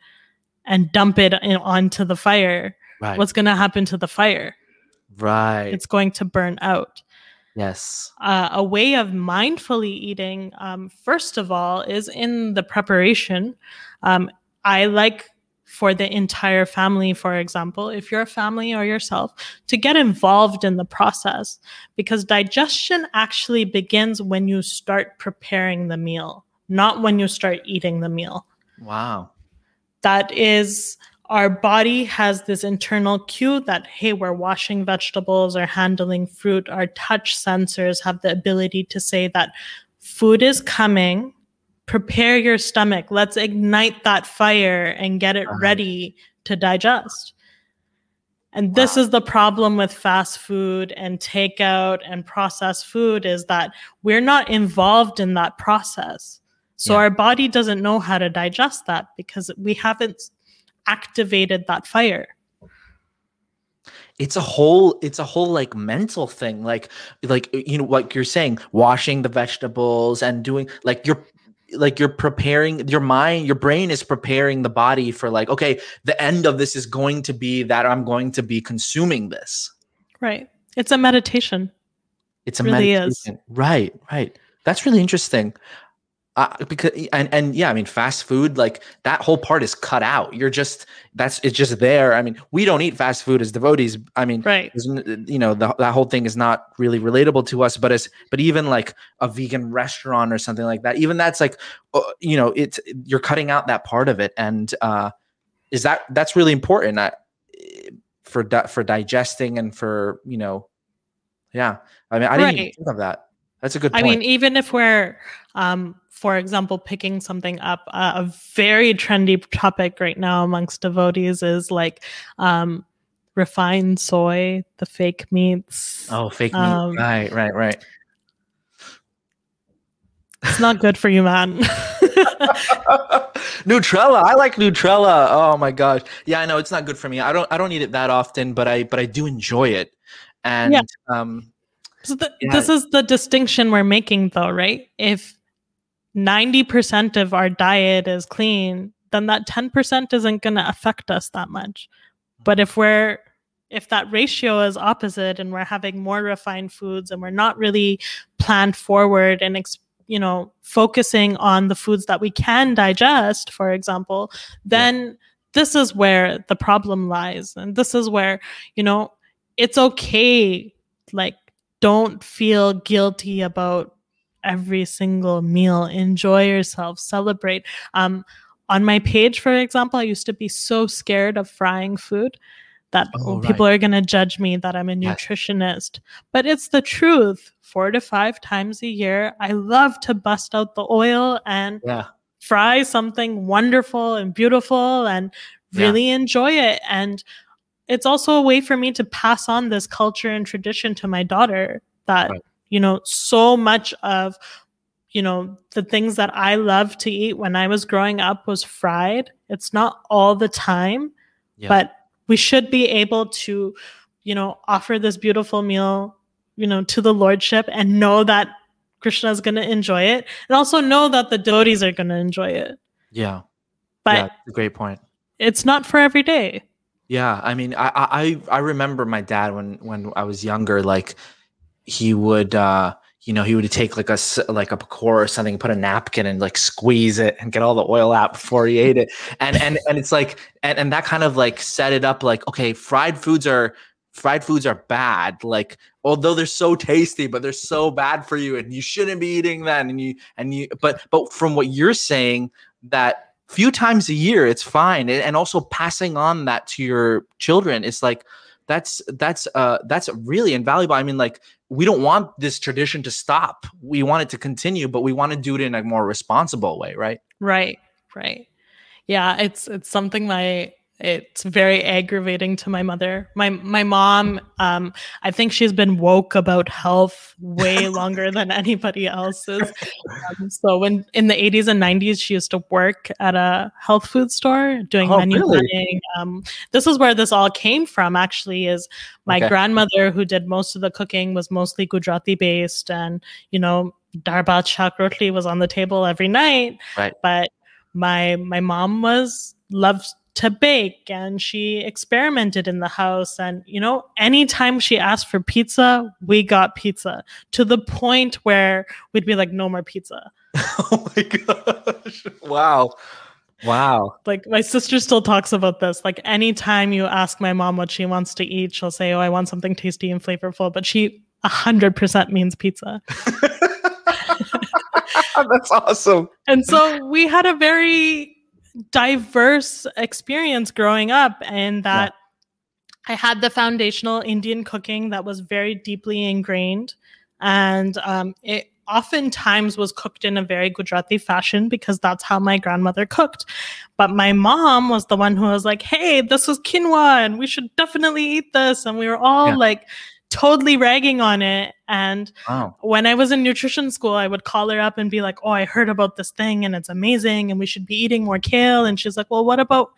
and dump it onto the fire. Right. What's going to happen to the fire? Right. It's going to burn out. Yes. A way of mindfully eating, first of all, is in the preparation. I like for the entire family, for example, if you're a family or yourself, to get involved in the process, because digestion actually begins when you start preparing the meal, not when you start eating the meal. Wow. That is, our body has this internal cue that, hey, we're washing vegetables or handling fruit. Our touch sensors have the ability to say that food is coming. Prepare your stomach. Let's ignite that fire and get it ready to digest. And this is the problem with fast food and takeout and processed food, is that we're not involved in that process. So our body doesn't know how to digest that because we haven't activated that fire. It's a whole like mental thing. Like you're saying, washing the vegetables and doing like you're preparing your mind, your brain is preparing the body for like, okay, the end of this is going to be that I'm going to be consuming this. Right. It's a meditation. It's a really meditation. Is. Right. Right. That's really interesting. Because I mean, fast food, like that whole part is cut out. It's just there. I mean, we don't eat fast food as devotees. I mean, right. That whole thing is not really relatable to us, but even like a vegan restaurant or something like that, even that's like, you're cutting out that part of it. And, that's really important for digesting and for, I mean, I didn't even think of that. That's a good point. I mean, even if we're, for example, picking something up, a very trendy topic right now amongst devotees is like refined soy, the fake meats. Oh, fake meat. Right. It's not good for you, man. Nutrella. I like Nutrella. Oh my gosh. Yeah, I know it's not good for me. I don't eat it that often, but I do enjoy it. And yeah. This is the distinction we're making though, right? If 90% of our diet is clean, then that 10% isn't going to affect us that much. But if that ratio is opposite and we're having more refined foods and we're not really planned forward and focusing on the foods that we can digest, for example, then this is where the problem lies. And this is where, it's okay. Like, don't feel guilty about every single meal. Enjoy yourself, celebrate. On my page, for example, I used to be so scared of frying food that people are going to judge me that I'm a nutritionist. But it's the truth. 4 to 5 times a year, I love to bust out the oil and fry something wonderful and beautiful and really enjoy it. And it's also a way for me to pass on this culture and tradition to my daughter that, so much of, the things that I love to eat when I was growing up was fried. It's not all the time, but we should be able to, offer this beautiful meal, to the Lordship and know that Krishna is going to enjoy it. And also know that the devotees are going to enjoy it. Yeah. But that's a great point. It's not for every day. Yeah, I mean, I remember my dad when I was younger. Like, he would, he would take like a pakora or something, put a napkin and like squeeze it and get all the oil out before he ate it. And it's like, and that kind of like set it up. Like, okay, fried foods are bad. Like, although they're so tasty, but they're so bad for you, and you shouldn't be eating that. And you. But from what you're saying, that few times a year, it's fine. And also passing on that to your children, it's like, that's really invaluable. I mean, like, we don't want this tradition to stop. We want it to continue, but we want to do it in a more responsible way. Right. Yeah. It's something it's very aggravating to my mother. My mom, I think she's been woke about health way longer than anybody else is. So when in the 80s and 90s, she used to work at a health food store doing menu planning. This is where this all came from, actually, is my grandmother, who did most of the cooking, was mostly Gujarati based. And, dal bhat shak rotli was on the table every night. Right. But my mom loved to bake, and she experimented in the house, and anytime she asked for pizza, we got pizza, to the point where we'd be like, no more pizza. Oh my gosh. Wow. Like, my sister still talks about this. Like, anytime you ask my mom what she wants to eat, she'll say, oh, I want something tasty and flavorful, but she 100% means pizza. That's awesome. And so we had a very diverse experience growing up, and that I had the foundational Indian cooking that was very deeply ingrained, and it oftentimes was cooked in a very Gujarati fashion because that's how my grandmother cooked. But my mom was the one who was like, hey, this was quinoa and we should definitely eat this, and we were all like totally ragging on it. And when I was in nutrition school, I would call her up and be like, oh, I heard about this thing and it's amazing and we should be eating more kale. And she's like, well, what about,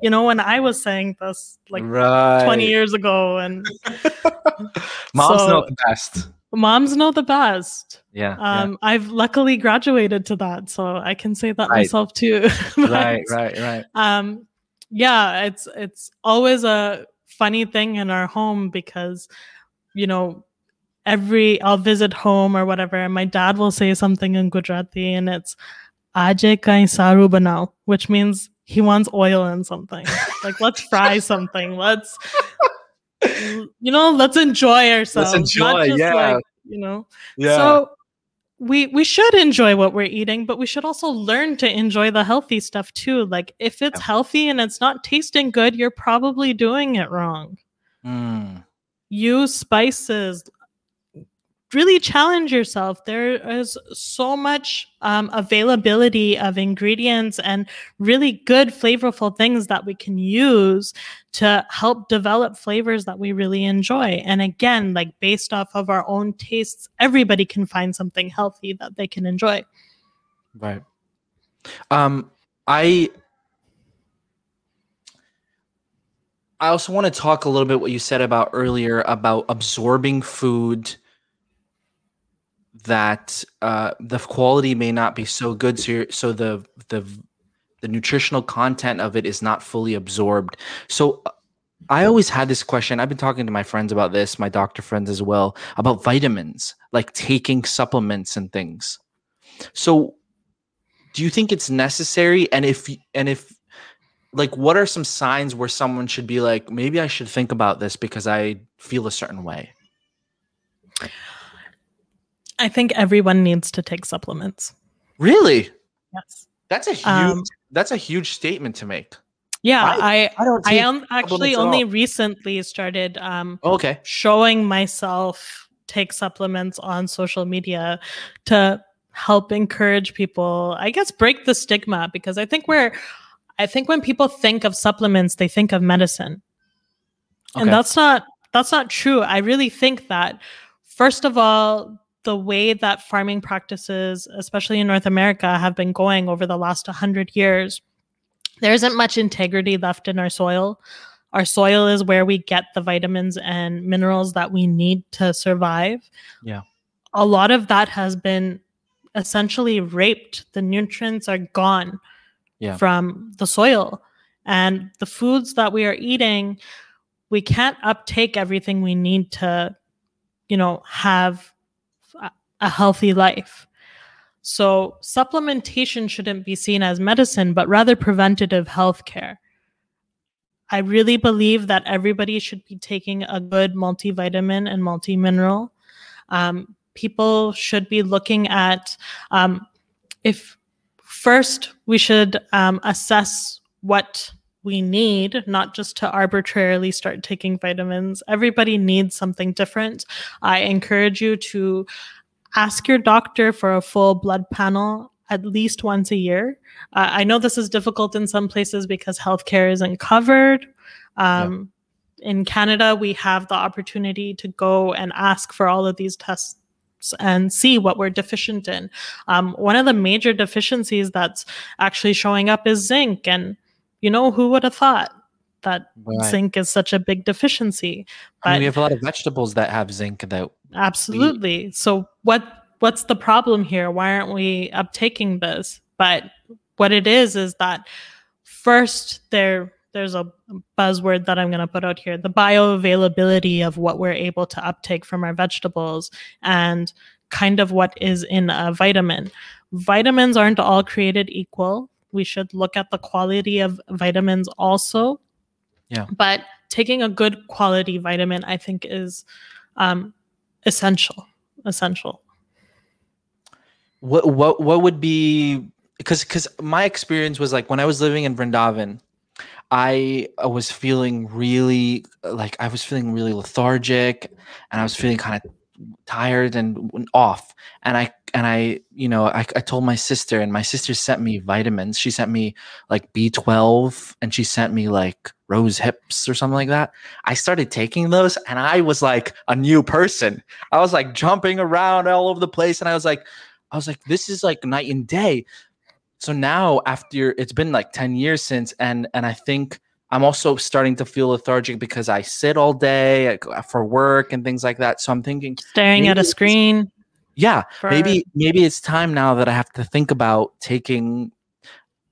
when I was saying this like 20 years ago? And moms know the best. Moms know the best. Yeah. I've luckily graduated to that, so I can say that myself too. But, right. Yeah, it's always a funny thing in our home because I'll visit home or whatever, and my dad will say something in Gujarati, and it's "Aaj kai saru banao," which means he wants oil in something. Like, let's fry something. Let's enjoy ourselves. Let's enjoy, not just Yeah. So we should enjoy what we're eating, but we should also learn to enjoy the healthy stuff too. Like, if it's healthy and it's not tasting good, you're probably doing it wrong. Use spices, really challenge yourself. There is so much availability of ingredients and really good, flavorful things that we can use to help develop flavors that we really enjoy. And again, like based off of our own tastes, everybody can find something healthy that they can enjoy. Right. I also want to talk a little bit what you said about earlier about absorbing food that the quality may not be so good, so the nutritional content of it is not fully absorbed. So I always had this question. I've been talking to my friends about this, my doctor friends as well, about vitamins, like taking supplements and things. So do you think it's necessary? And if like, what are some signs where someone should be like, maybe I should think about this because I feel a certain way? I think everyone needs to take supplements. Really? Yes. That's a huge statement to make. Yeah, I actually only recently started showing myself take supplements on social media to help encourage people, I guess, break the stigma, because I think when people think of supplements, they think of medicine. Okay. And that's not true. I really think that, first of all, the way that farming practices, especially in North America, have been going over the last 100 years, there isn't much integrity left in our soil. Our soil is where we get the vitamins and minerals that we need to survive. Yeah. A lot of that has been essentially raped. The nutrients are gone from the soil. And the foods that we are eating, we can't uptake everything we need to, have a healthy life. So supplementation shouldn't be seen as medicine, but rather preventative healthcare. I really believe that everybody should be taking a good multivitamin and multimineral. People should be looking at we should assess what we need, not just to arbitrarily start taking vitamins. Everybody needs something different. I encourage you to ask your doctor for a full blood panel at least once a year. I know this is difficult in some places because healthcare isn't covered. In Canada, we have the opportunity to go and ask for all of these tests and see what we're deficient in. One of the major deficiencies that's actually showing up is zinc. And, who would have thought that zinc is such a big deficiency? But we have a lot of vegetables that have zinc that. Absolutely. So what's the problem here? Why aren't we uptaking this? But what it is that first there's a buzzword that I'm going to put out here, the bioavailability of what we're able to uptake from our vegetables and kind of what is in a vitamin. Vitamins aren't all created equal. We should look at the quality of vitamins also. Yeah. But taking a good quality vitamin, I think, is essential. What would be, because my experience was like when I was living in Vrindavan, I was feeling really lethargic, and I was feeling kind of tired and off. And I told my sister, and my sister sent me vitamins. She sent me like B12, and she sent me like rose hips or something like that. I started taking those, and I was like a new person. I was like jumping around all over the place, and I was like, this is like night and day. So now after it's been like 10 years since, and I think I'm also starting to feel lethargic because I sit all day for work and things like that. So I'm thinking staring at a screen. Yeah. Maybe it's time now that I have to think about taking,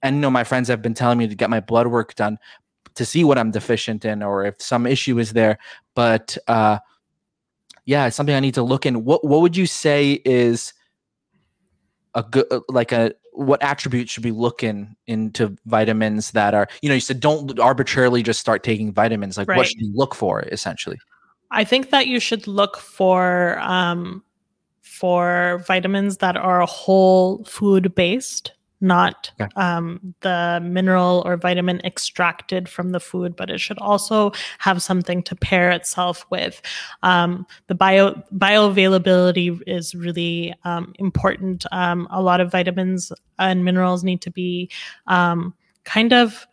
and my friends have been telling me to get my blood work done to see what I'm deficient in or if some issue is there. But it's something I need to look in. What would you say is a good, what attributes should be looking into vitamins that are, you said don't arbitrarily just start taking vitamins. Like What should you look for essentially? I think that you should look for vitamins that are whole food based. not the mineral or vitamin extracted from the food, but it should also have something to pair itself with. The bioavailability is really important. A lot of vitamins and minerals need to be kind of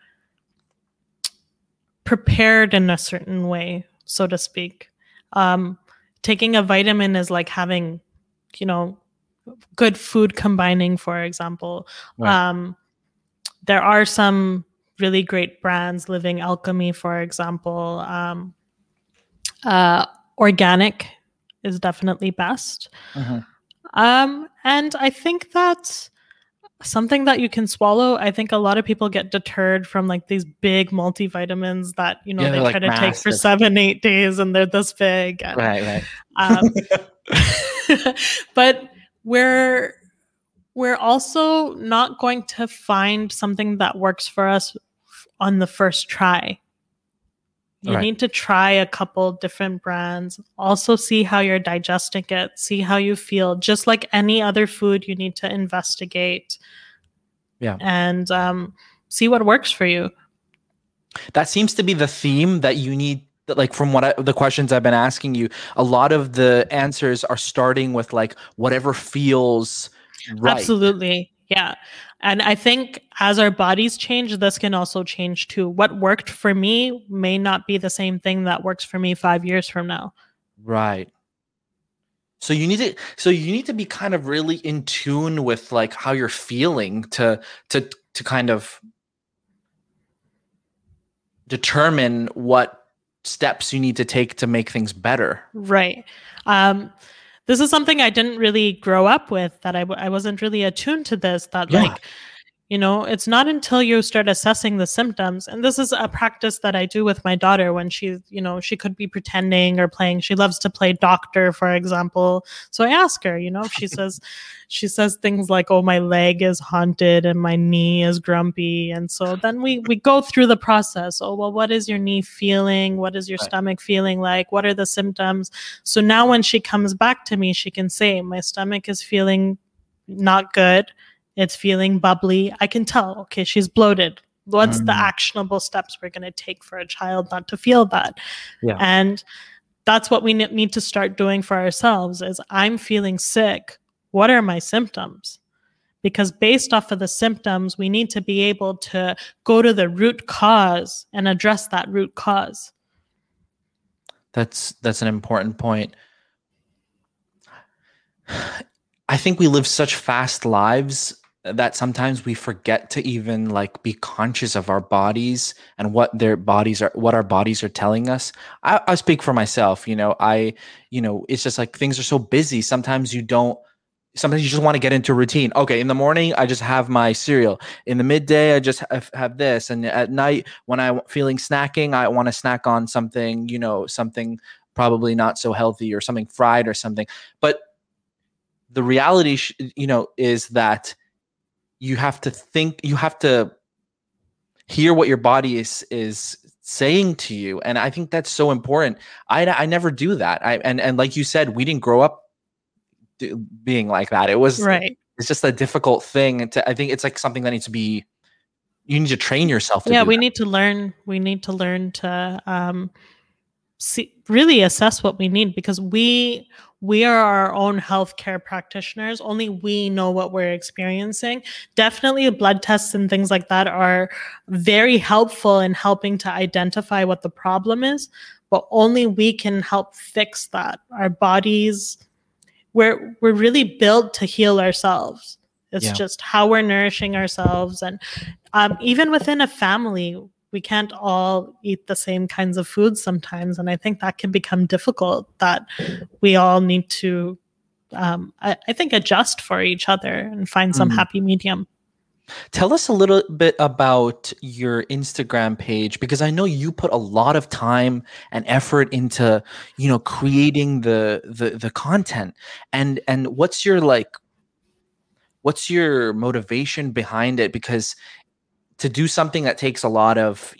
prepared in a certain way, so to speak. Taking a vitamin is like having, you know, good food combining, for example. Right. There are some really great brands, Living Alchemy, for example. Organic is definitely best. Uh-huh. And I think that's something that you can swallow. I think a lot of people get deterred from like these big multivitamins that, you know, they try to take for 7-8 days and they're this big. And, but we're also not going to find something that works for us on the first try. You need to try a couple different brands. Also see how you're digesting it. See how you feel. Just like any other food, you need to investigate. Yeah. And see what works for you. That seems to be the theme that you need. Like from what the questions I've been asking you, a lot of the answers are starting with like whatever feels right. Absolutely. Yeah. And I think as our bodies change, this can also change too. What worked for me may not be the same thing that works for me 5 years from now. Right. So you need to be kind of really in tune with like how you're feeling to kind of determine what steps you need to take to make things better. Right. This is something I didn't really grow up with, that I wasn't really attuned to this, that like, you know, it's not until you start assessing the symptoms. And this is a practice that I do with my daughter when she, you know, she could be pretending or playing. She loves to play doctor, for example. So I ask her, you know, if she says things like, oh, my leg is haunted and my knee is grumpy. And so then we go through the process. Oh, well, what is your knee feeling? What is your stomach feeling like? What are the symptoms? So now when she comes back to me, she can say, my stomach is feeling not good. It's feeling bubbly. I can tell, okay, she's bloated. What's the actionable steps we're going to take for a child not to feel that? Yeah. And that's what we need to start doing for ourselves is, I'm feeling sick. What are my symptoms? Because based off of the symptoms, we need to be able to go to the root cause and address that root cause. That's an important point. I think we live such fast lives that sometimes we forget to even like be conscious of our bodies and what our bodies are telling us. I speak for myself, you know, it's just like things are so busy. Sometimes you just want to get into a routine. Okay. In the morning, I just have my cereal. In the midday, I just have this. And at night when I'm feeling snacking, I want to snack on something, you know, something probably not so healthy or something fried or something, but the reality, you know, is that you have to think, you have to hear what your body is saying to you. And I think that's so important. I never do that. And like you said, we didn't grow up being like that. It was right. It's just a difficult thing. I think it's like something that needs to be, you need to train yourself. Need to learn. We need to learn to really assess what we need, because we are our own healthcare practitioners. Only we know what we're experiencing. Definitely blood tests and things like that are very helpful in helping to identify what the problem is, but only we can help fix that. Our bodies, we're really built to heal ourselves. It's just how we're nourishing ourselves. And even within a family, we can't all eat the same kinds of foods sometimes. And I think that can become difficult, that we all need to, I think, adjust for each other and find some happy medium. Tell us a little bit about your Instagram page, because I know you put a lot of time and effort into, you know, creating the content, and what's your motivation behind it? Because to do something that takes a lot of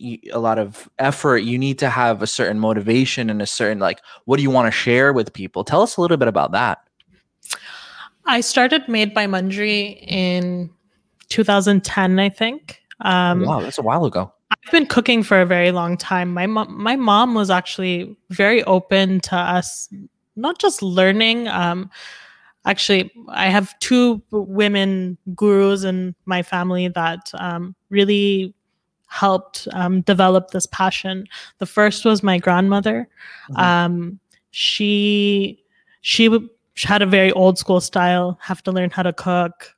effort, you need to have a certain motivation and a certain, like, what do you want to share with people? Tell us a little bit about that. I started Made by Manjari in 2010, I think. Wow, that's a while ago. I've been cooking for a very long time. My mom was actually very open to us, not just learning. Actually, I have two women gurus in my family that really helped develop this passion. The first was my grandmother. Mm-hmm. She had a very old school style, have to learn how to cook.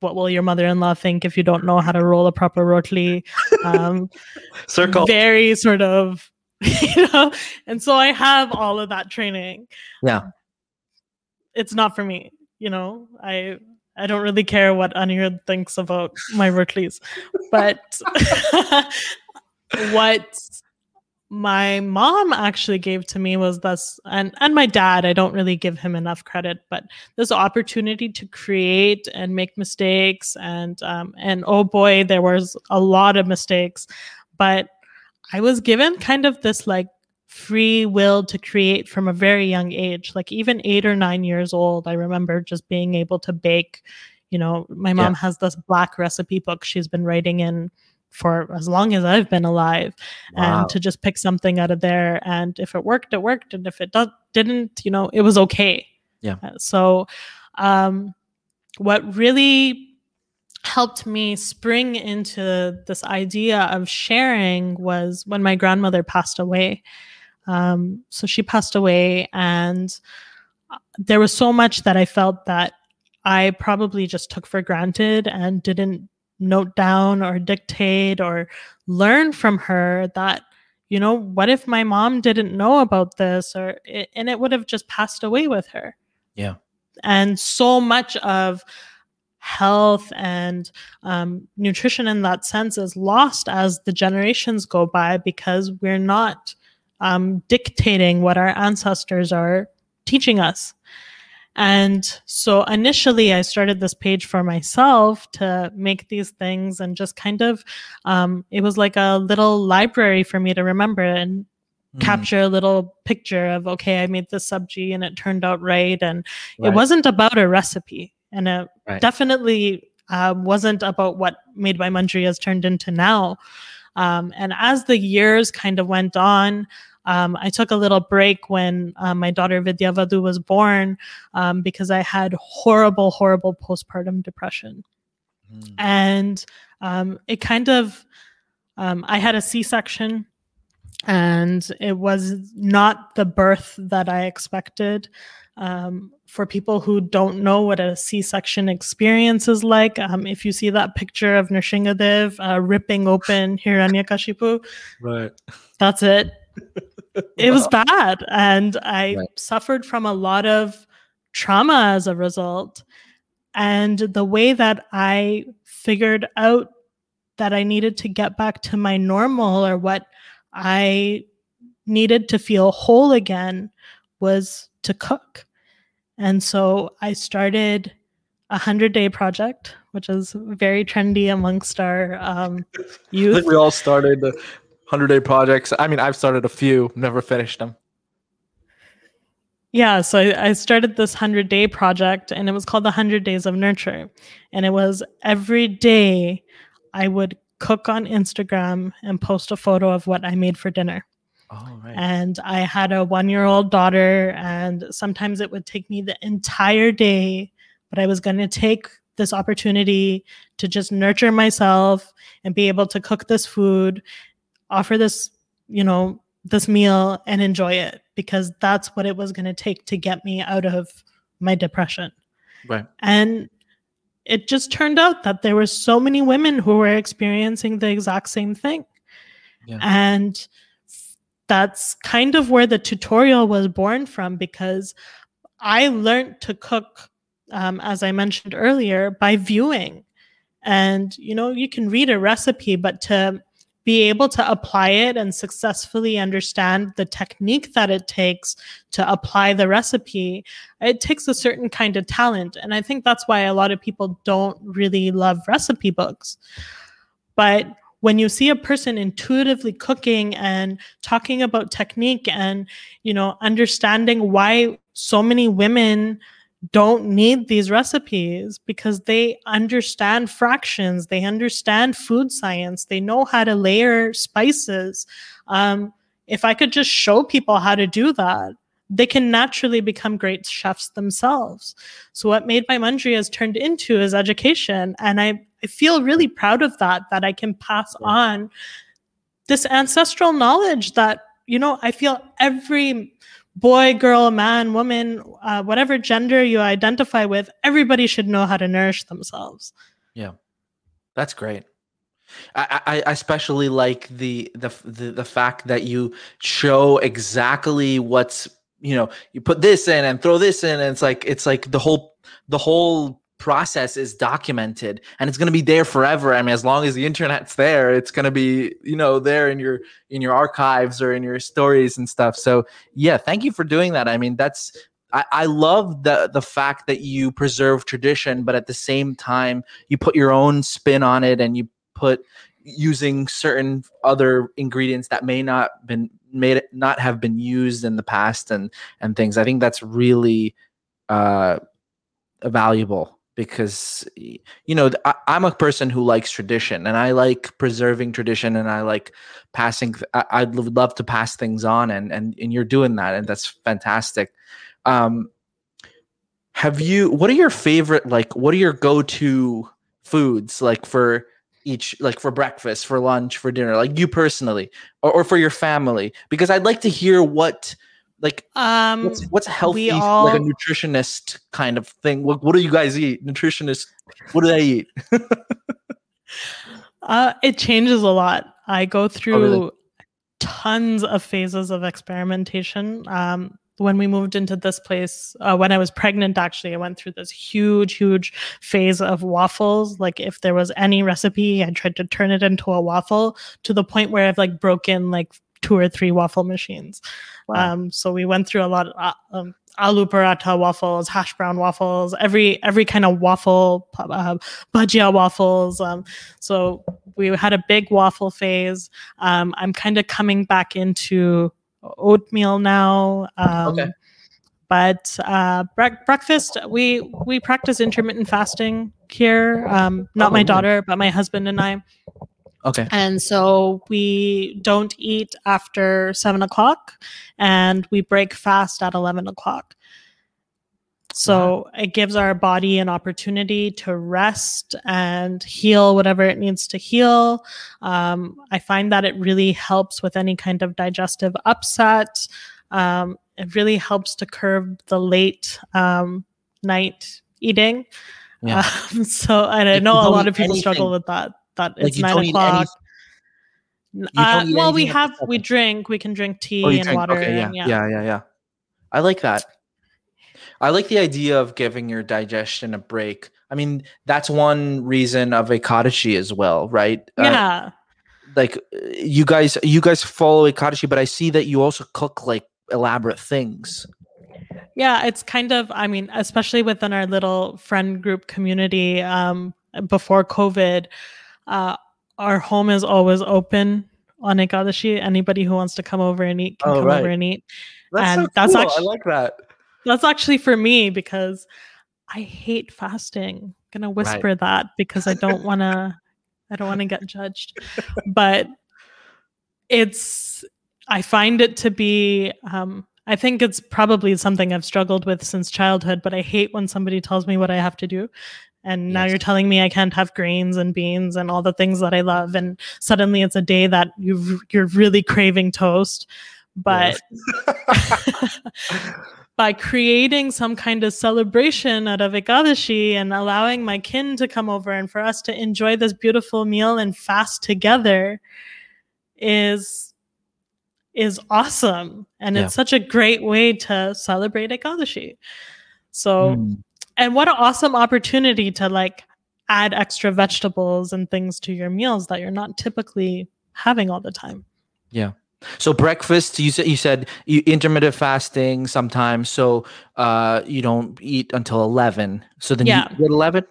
What will your mother-in-law think if you don't know how to roll a proper rotli? Circle. Very sort of, and so I have all of that training. Yeah. It's not for me, I don't really care what Anirudh thinks about my rotlis, but what my mom actually gave to me was this, and my dad, I don't really give him enough credit, but this opportunity to create and make mistakes, and oh boy, there was a lot of mistakes, but I was given kind of this like free will to create from a very young age, like even 8 or 9 years old. I remember just being able to bake. My mom has this black recipe book she's been writing in for as long as I've been alive. Wow. And to just pick something out of there. And if it worked, it worked. And if it didn't, it was okay. Yeah. So what really helped me spring into this idea of sharing was when my grandmother passed away. So she passed away, and there was so much that I felt that I probably just took for granted and didn't note down or dictate or learn from her that, what if my mom didn't know about this, and it would have just passed away with her. Yeah. And so much of health and nutrition in that sense is lost as the generations go by, because we're not dictating what our ancestors are teaching us. And so initially I started this page for myself to make these things, and just kind of, it was like a little library for me to remember and capture a little picture of, okay, I made this sabji and it turned out right. And it wasn't about a recipe. And it definitely wasn't about what Made by Manjari has turned into now. And as the years kind of went on, I took a little break when my daughter Vidya Vadu was born, because I had horrible, horrible postpartum depression. Mm. And it kind of, I had a C-section, and it was not the birth that I expected. For people who don't know what a C-section experience is like, if you see that picture of Narsingadev ripping open Hiranyakashipu, right, that's it. It was bad, and I suffered from a lot of trauma as a result. And the way that I figured out that I needed to get back to my normal, or what I needed to feel whole again, was to cook. And so I started a 100-day project, which is very trendy amongst our youth. I think we all started the 100-day projects. I mean, I've started a few, never finished them. Yeah, so I started this 100-day project, and it was called the 100 Days of Nurture. And it was every day I would cook on Instagram and post a photo of what I made for dinner. Oh, right. And I had a 1-year-old daughter, and sometimes it would take me the entire day, but I was going to take this opportunity to just nurture myself and be able to cook this food, offer this, this meal, and enjoy it, because that's what it was going to take to get me out of my depression. Right. And it just turned out that there were so many women who were experiencing the exact same thing. Yeah. And that's kind of where the tutorial was born from, because I learned to cook, as I mentioned earlier, by viewing. And, you can read a recipe, but to be able to apply it and successfully understand the technique that it takes to apply the recipe, it takes a certain kind of talent. And I think that's why a lot of people don't really love recipe books. But when you see a person intuitively cooking and talking about technique and, understanding why so many women don't need these recipes because they understand fractions, they understand food science, they know how to layer spices. If I could just show people how to do that, they can naturally become great chefs themselves. So what Made by Manjari has turned into is education. And I feel really proud of that I can pass on this ancestral knowledge that, you know, I feel every boy, girl, man, woman, whatever gender you identify with, everybody should know how to nourish themselves. Yeah, that's great. I especially like the fact that you show exactly what's, you know, you put this in and throw this in, and it's like the whole process is documented, and it's going to be there forever. I mean, as long as the internet's there, it's going to be, you know, there in your archives or in your stories and stuff. So yeah, thank you for doing that. I mean, that's, I love the fact that you preserve tradition, but at the same time you put your own spin on it, and you put using certain other ingredients that may not been made, not have been used in the past and things. I think that's really valuable because, you know, I'm a person who likes tradition, and I like preserving tradition, and I like passing. I would love to pass things on, and you're doing that, and that's fantastic. What are your favorite, like, what are your go-to foods, like for each, like for breakfast, for lunch, for dinner, like you personally, or for your family? Because I'd like to hear what, like, what's healthy, like a nutritionist kind of thing. What do you guys eat? Nutritionists, what do they eat? It changes a lot. I go through tons of phases of experimentation. When we moved into this place, when I was pregnant, actually, I went through this huge, huge phase of waffles. Like, if there was any recipe, I tried to turn it into a waffle, to the point where I've like broken like 2 or 3 waffle machines. Wow. So we went through a lot of aloo paratha waffles, hash brown waffles, every kind of waffle, bhajia waffles. So we had a big waffle phase. I'm kind of coming back into oatmeal now, but breakfast we practice intermittent fasting here, not my daughter but my husband and I, and so we don't eat after 7:00 and we break fast at 11:00. So it gives our body an opportunity to rest and heal whatever it needs to heal. I find that it really helps with any kind of digestive upset. It really helps to curb the late night eating. Yeah. So, and I know a lot of people struggle with that it's like 9:00. Well, we can drink tea and water. Okay, yeah. And yeah. I like that. I like the idea of giving your digestion a break. I mean, that's one reason of Ekadashi as well, right? Yeah. Like you guys follow Ekadashi, but I see that you also cook like elaborate things. Yeah, it's kind of, I mean, especially within our little friend group community, before COVID, our home is always open on Ekadashi. Anybody who wants to come over and eat can over and eat. That's cool. Actually, I like that. That's actually for me, because I hate fasting. I'm gonna whisper that because I don't want to. I don't want to get judged, but I find it to be. I think it's probably something I've struggled with since childhood. But I hate when somebody tells me what I have to do, and now you're telling me I can't have grains and beans and all the things that I love, and suddenly it's a day that you're really craving toast, but. By creating some kind of celebration out of Ekadashi and allowing my kin to come over and for us to enjoy this beautiful meal and fast together is awesome. And it's such a great way to celebrate Ekadashi. So, and what an awesome opportunity to like add extra vegetables and things to your meals that you're not typically having all the time. Yeah. So breakfast, you said you intermittent fasting sometimes. So you don't eat until 11. So then you eat at 11?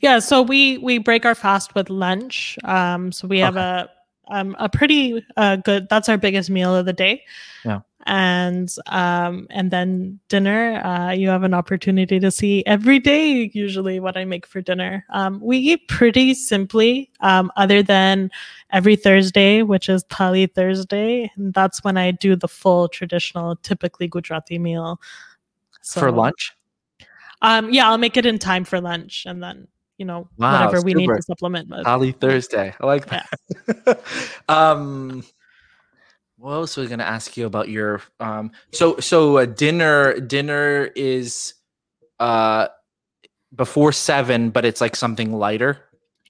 Yeah. So we break our fast with lunch. So we have a pretty good, that's our biggest meal of the day. Yeah. And then dinner, you have an opportunity to see every day, usually what I make for dinner. We eat pretty simply, other than every Thursday, which is Thali Thursday. And that's when I do the full traditional, typically Gujarati meal. So, for lunch? Yeah, I'll make it in time for lunch. And then, you know, whatever we need to supplement. Thali Thursday. I like that. Yeah. What else was I going to ask you about your, so dinner is, before 7, but it's like something lighter.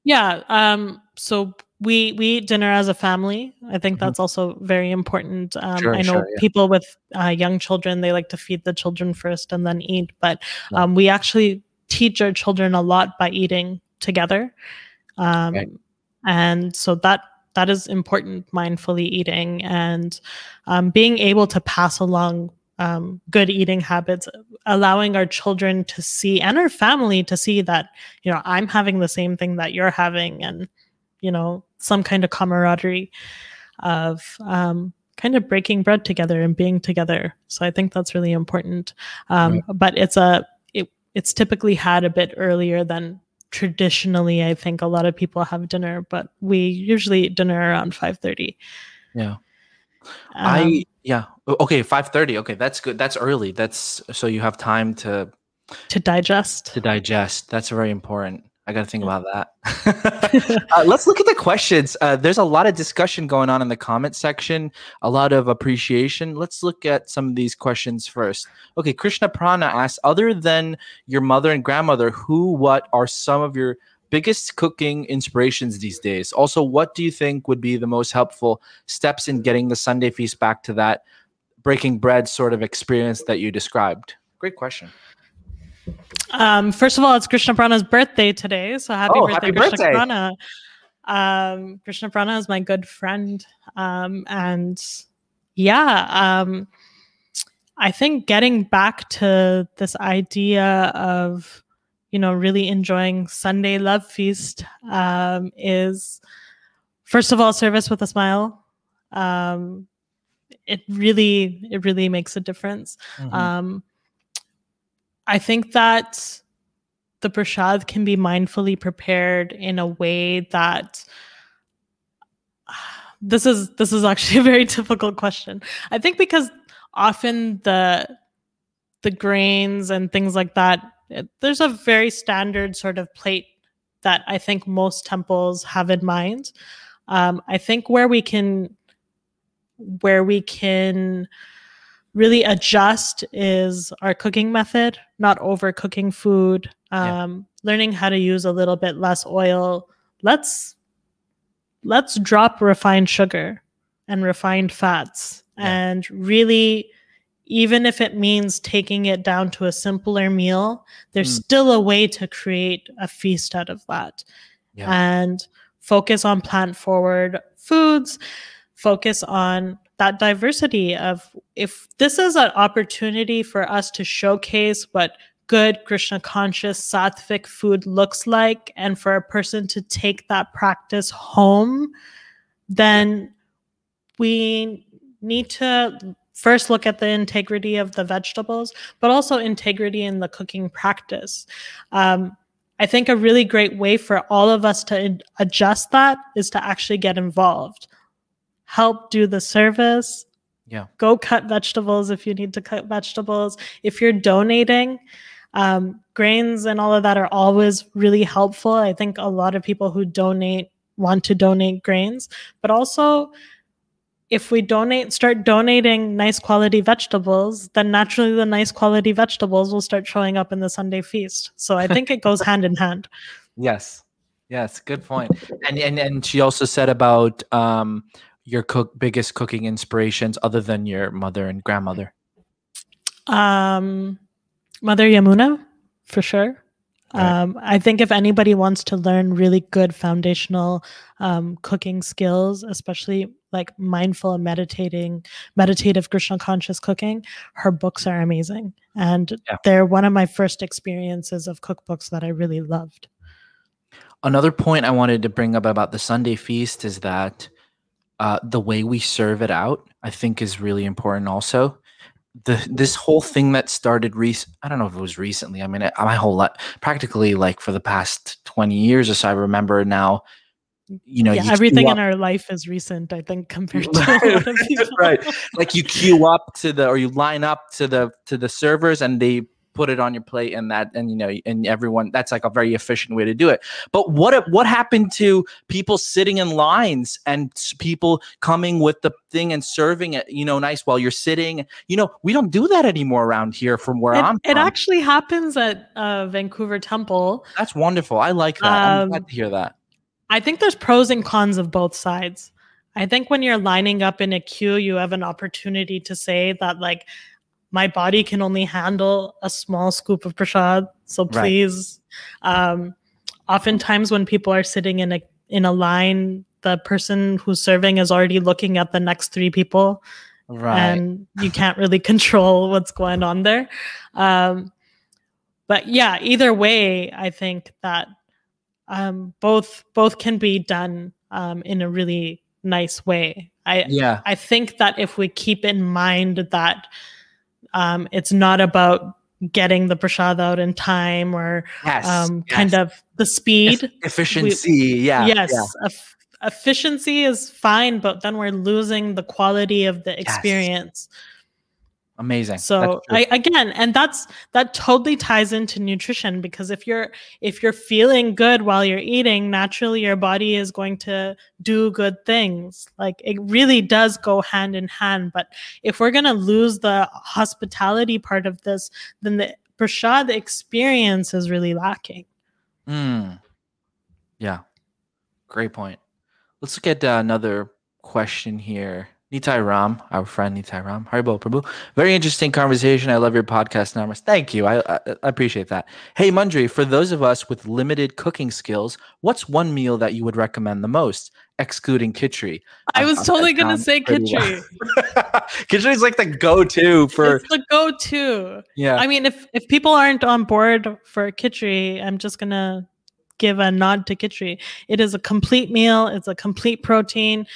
Yeah. So we eat dinner as a family. I think that's also very important. People with young children, they like to feed the children first and then eat, but, we actually teach our children a lot by eating together. And so that is important, mindfully eating and being able to pass along good eating habits, allowing our children to see and our family to see that, you know, I'm having the same thing that you're having, and, you know, some kind of camaraderie of kind of breaking bread together and being together. So I think that's really important. But it's typically had a bit earlier than traditionally, I think a lot of people have dinner, but we usually eat dinner around 5:30. Yeah. Okay. 5:30. Okay. That's good. That's early. So you have time to digest. That's very important. I got to think about that. Let's look at the questions. There's a lot of discussion going on in the comment section, a lot of appreciation. Let's look at some of these questions first. Okay, Krishna Prana asks, other than your mother and grandmother, what are some of your biggest cooking inspirations these days? Also, what do you think would be the most helpful steps in getting the Sunday feast back to that breaking bread sort of experience that you described? Great question. First of all, it's Krishna Prana's birthday today, so happy birthday, Krishna Prana. Krishna Prana is my good friend, I think getting back to this idea of, you know, really enjoying Sunday love feast is, first of all, service with a smile. It really makes a difference. I think that the prashad can be mindfully prepared in a way that this is actually a very difficult question. I think because often the grains and things like that, there's a very standard sort of plate that I think most temples have in mind. I think where we can really adjust is our cooking method, not overcooking food, learning how to use a little bit less oil. Let's drop refined sugar and refined fats, and really, even if it means taking it down to a simpler meal, there's still a way to create a feast out of that. And focus on plant forward foods, focus on that diversity of, if this is an opportunity for us to showcase what good Krishna conscious sattvic food looks like, and for a person to take that practice home, then we need to first look at the integrity of the vegetables, but also integrity in the cooking practice. I think a really great way for all of us to adjust that is to actually get involved. Help do the service. Go cut vegetables if you need to cut vegetables. If you're donating, grains and all of that are always really helpful. I think a lot of people who donate want to donate grains, but also if we start donating nice quality vegetables, then naturally the nice quality vegetables will start showing up in the Sunday feast. So I think it goes hand in hand. Yes, good point. And she also said about your biggest cooking inspirations other than your mother and grandmother. Mother Yamuna, for sure. Right. I think if anybody wants to learn really good foundational cooking skills, especially like mindful and meditative Krishna conscious cooking, her books are amazing. And they're one of my first experiences of cookbooks that I really loved. Another point I wanted to bring up about the Sunday feast is that the way we serve it out, I think, is really important also. This whole thing that started I don't know if it was recently. I mean, my whole life, practically like for the past 20 years or so, I remember now, you everything in our life is recent, I think, compared to a lot of people. Right. Like you queue up you line up to the servers and they put it on your plate and everyone, that's like a very efficient way to do it. But what happened to people sitting in lines and people coming with the thing and serving it, nice while you're sitting? We don't do that anymore around here from where I'm from. It actually happens at Vancouver Temple. That's wonderful. I like that. I'm glad to hear that. I think there's pros and cons of both sides. I think when you're lining up in a queue, you have an opportunity to say that, like, my body can only handle a small scoop of prasad, so please. Right. Oftentimes when people are sitting in a line, the person who's serving is already looking at the next three people. Right. And you can't really control what's going on there. But yeah, either way, I think that both can be done in a really nice way. I think that if we keep in mind that it's not about getting the prasad out in time or kind of the speed. Efficiency. Efficiency is fine, but then we're losing the quality of the experience. Yes. Amazing. So that totally ties into nutrition, because if you're feeling good while you're eating, naturally your body is going to do good things. Like, it really does go hand in hand. But if we're going to lose the hospitality part of this, then the prasad experience is really lacking. Mm. Yeah. Great point. Let's look at another question here. Nitai Ram, our friend Nitai Ram. Haribo Prabhu. Very interesting conversation. I love your podcast, Namras. Thank you. I appreciate that. Hey, Manjari, for those of us with limited cooking skills, what's one meal that you would recommend the most, excluding khichdi? I was totally going to say khichdi. Khichdi is like the go-to for... It's the go-to. Yeah. I mean, if people aren't on board for khichdi, I'm just going to give a nod to khichdi. It is a complete meal. It's a complete protein.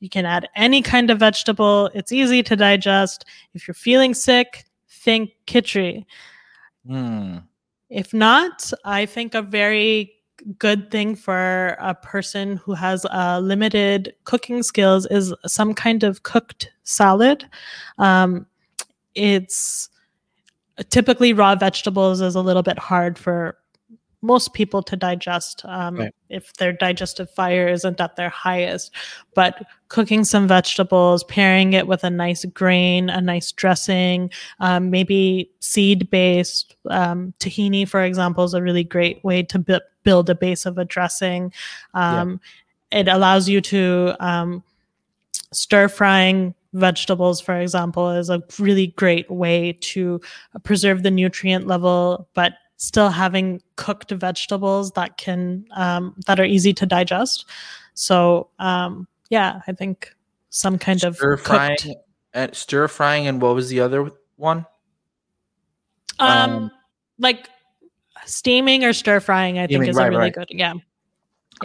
You can add any kind of vegetable. It's easy to digest. If you're feeling sick, think khichdi. Mm. If not, I think a very good thing for a person who has limited cooking skills is some kind of cooked salad. It's typically raw vegetables is a little bit hard for most people to digest if their digestive fire isn't at their highest. But cooking some vegetables, pairing it with a nice grain, a nice dressing, maybe seed-based tahini, for example, is a really great way to build a base of a dressing. It allows you to stir-frying vegetables, for example, is a really great way to preserve the nutrient level, but still having cooked vegetables that can that are easy to digest. So I think some kind stir frying, and what was the other one? Like steaming or stir frying, I think, is a really good. Yeah.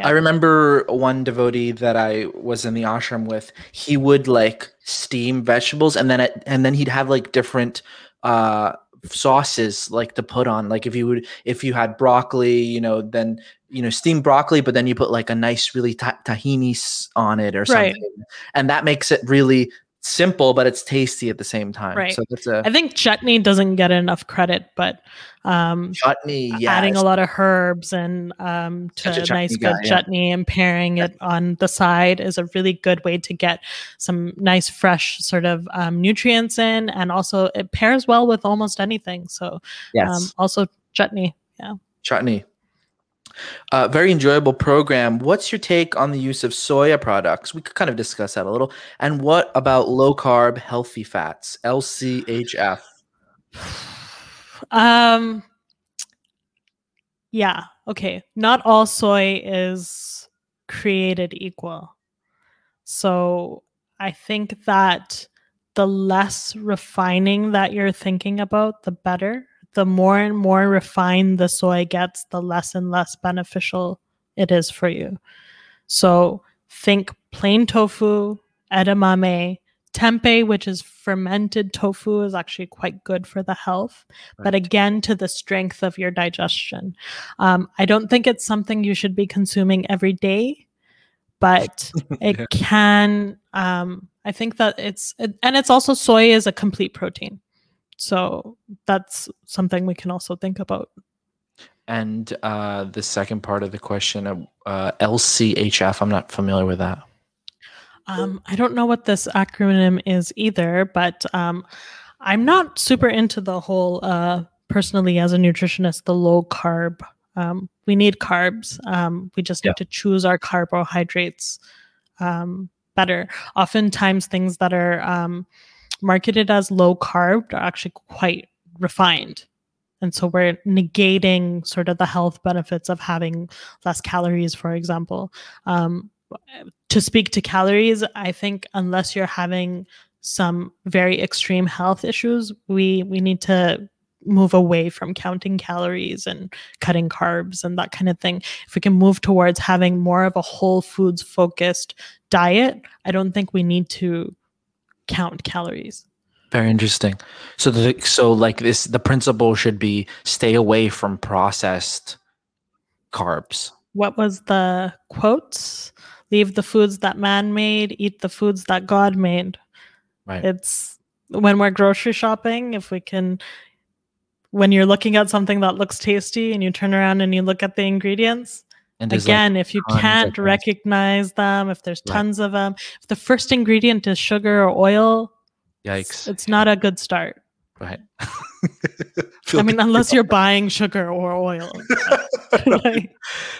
I remember one devotee that I was in the ashram with. He would like steam vegetables, and then he'd have like different sauces like to put on, like if you had broccoli, then steamed broccoli, but then you put like a nice really tahini on it or something, and that makes it really simple, but it's tasty at the same time. Right. So that's I think chutney doesn't get enough credit, but chutney, adding a lot of herbs and to a nice good chutney and pairing it on the side is a really good way to get some nice fresh sort of nutrients in, and also it pairs well with almost anything. So also chutney. Yeah. Chutney. Very enjoyable program. What's your take on the use of soya products? We could kind of discuss that a little. And what about low-carb healthy fats, LCHF? Yeah, okay. Not all soy is created equal. So I think that the less refining that you're thinking about, the better. The more and more refined the soy gets, the less and less beneficial it is for you. So think plain tofu, edamame, tempeh, which is fermented tofu, is actually quite good for the health, right. But again, to the strength of your digestion. I don't think it's something you should be consuming every day, but it can. I think that it's also soy is a complete protein. So that's something we can also think about. And the second part of the question, LCHF, I'm not familiar with that. I don't know what this acronym is either, but I'm not super into the whole, personally as a nutritionist, the low carb. We need carbs. We just need to choose our carbohydrates better. Oftentimes things that are marketed as low carb are actually quite refined. And so we're negating sort of the health benefits of having less calories, for example. To speak to calories, I think unless you're having some very extreme health issues, we need to move away from counting calories and cutting carbs and that kind of thing. If we can move towards having more of a whole foods focused diet, I don't think we need to count calories. Very interesting. So, the principle should be stay away from processed carbs. What was the quotes? Leave the foods that man made, eat the foods that God made. Right. It's when we're grocery shopping, when you're looking at something that looks tasty and you turn around and you look at the ingredients, and again, if you can't recognize them, if there's tons of them, if the first ingredient is sugar or oil, yikes! It's not a good start. Right. I mean, unless you're buying sugar or oil.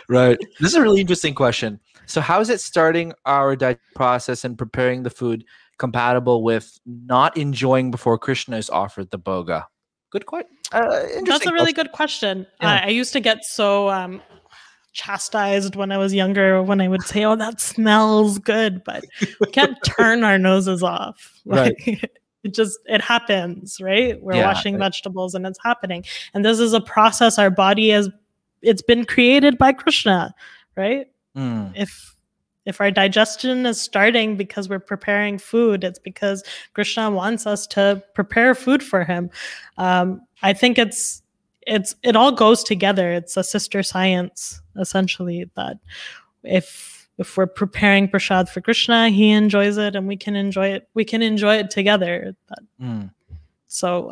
Right. This is a really interesting question. So how is it starting our diet process and preparing the food compatible with not enjoying before Krishna is offered the boga? Good question. That's a really good question. Yeah. I used to get so chastised when I was younger when I would say, oh, that smells good, but we can't turn our noses off. Right. It happens, right? We're washing vegetables and it's happening. And this is a process our body it's been created by Krishna, right? Mm. If our digestion is starting because we're preparing food, it's because Krishna wants us to prepare food for him. I think it all goes together. It's a sister science, essentially, that if we're preparing prasad for Krishna, he enjoys it and we can enjoy it. We can enjoy it together. So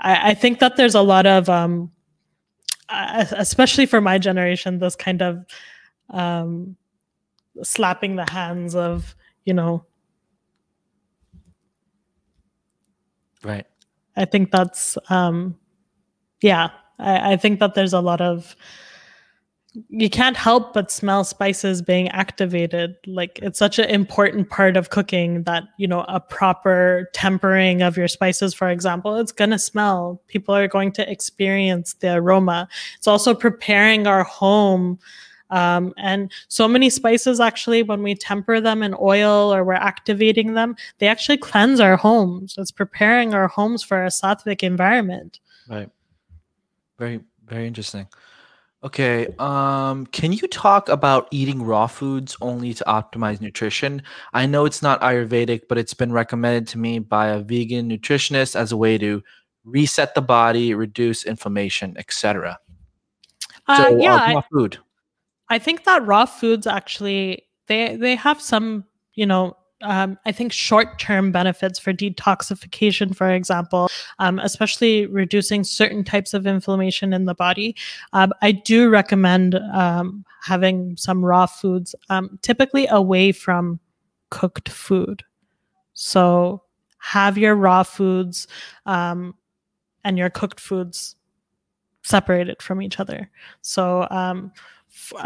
I think that there's a lot of, especially for my generation, this kind of slapping the hands of, Right. I think that's, I think that there's a lot of, you can't help but smell spices being activated. Like, it's such an important part of cooking that, a proper tempering of your spices, for example, it's going to smell. People are going to experience the aroma. It's also preparing our home. And so many spices, actually, when we temper them in oil or we're activating them, they actually cleanse our homes. It's preparing our homes for a sattvic environment. Right. Very, very interesting. Okay, can you talk about eating raw foods only to optimize nutrition? I know it's not Ayurvedic, but it's been recommended to me by a vegan nutritionist as a way to reset the body, reduce inflammation, etc. Raw food. I think that raw foods actually they have some, I think short-term benefits for detoxification, for example, especially reducing certain types of inflammation in the body. I do recommend having some raw foods, typically away from cooked food. So have your raw foods and your cooked foods separated from each other. So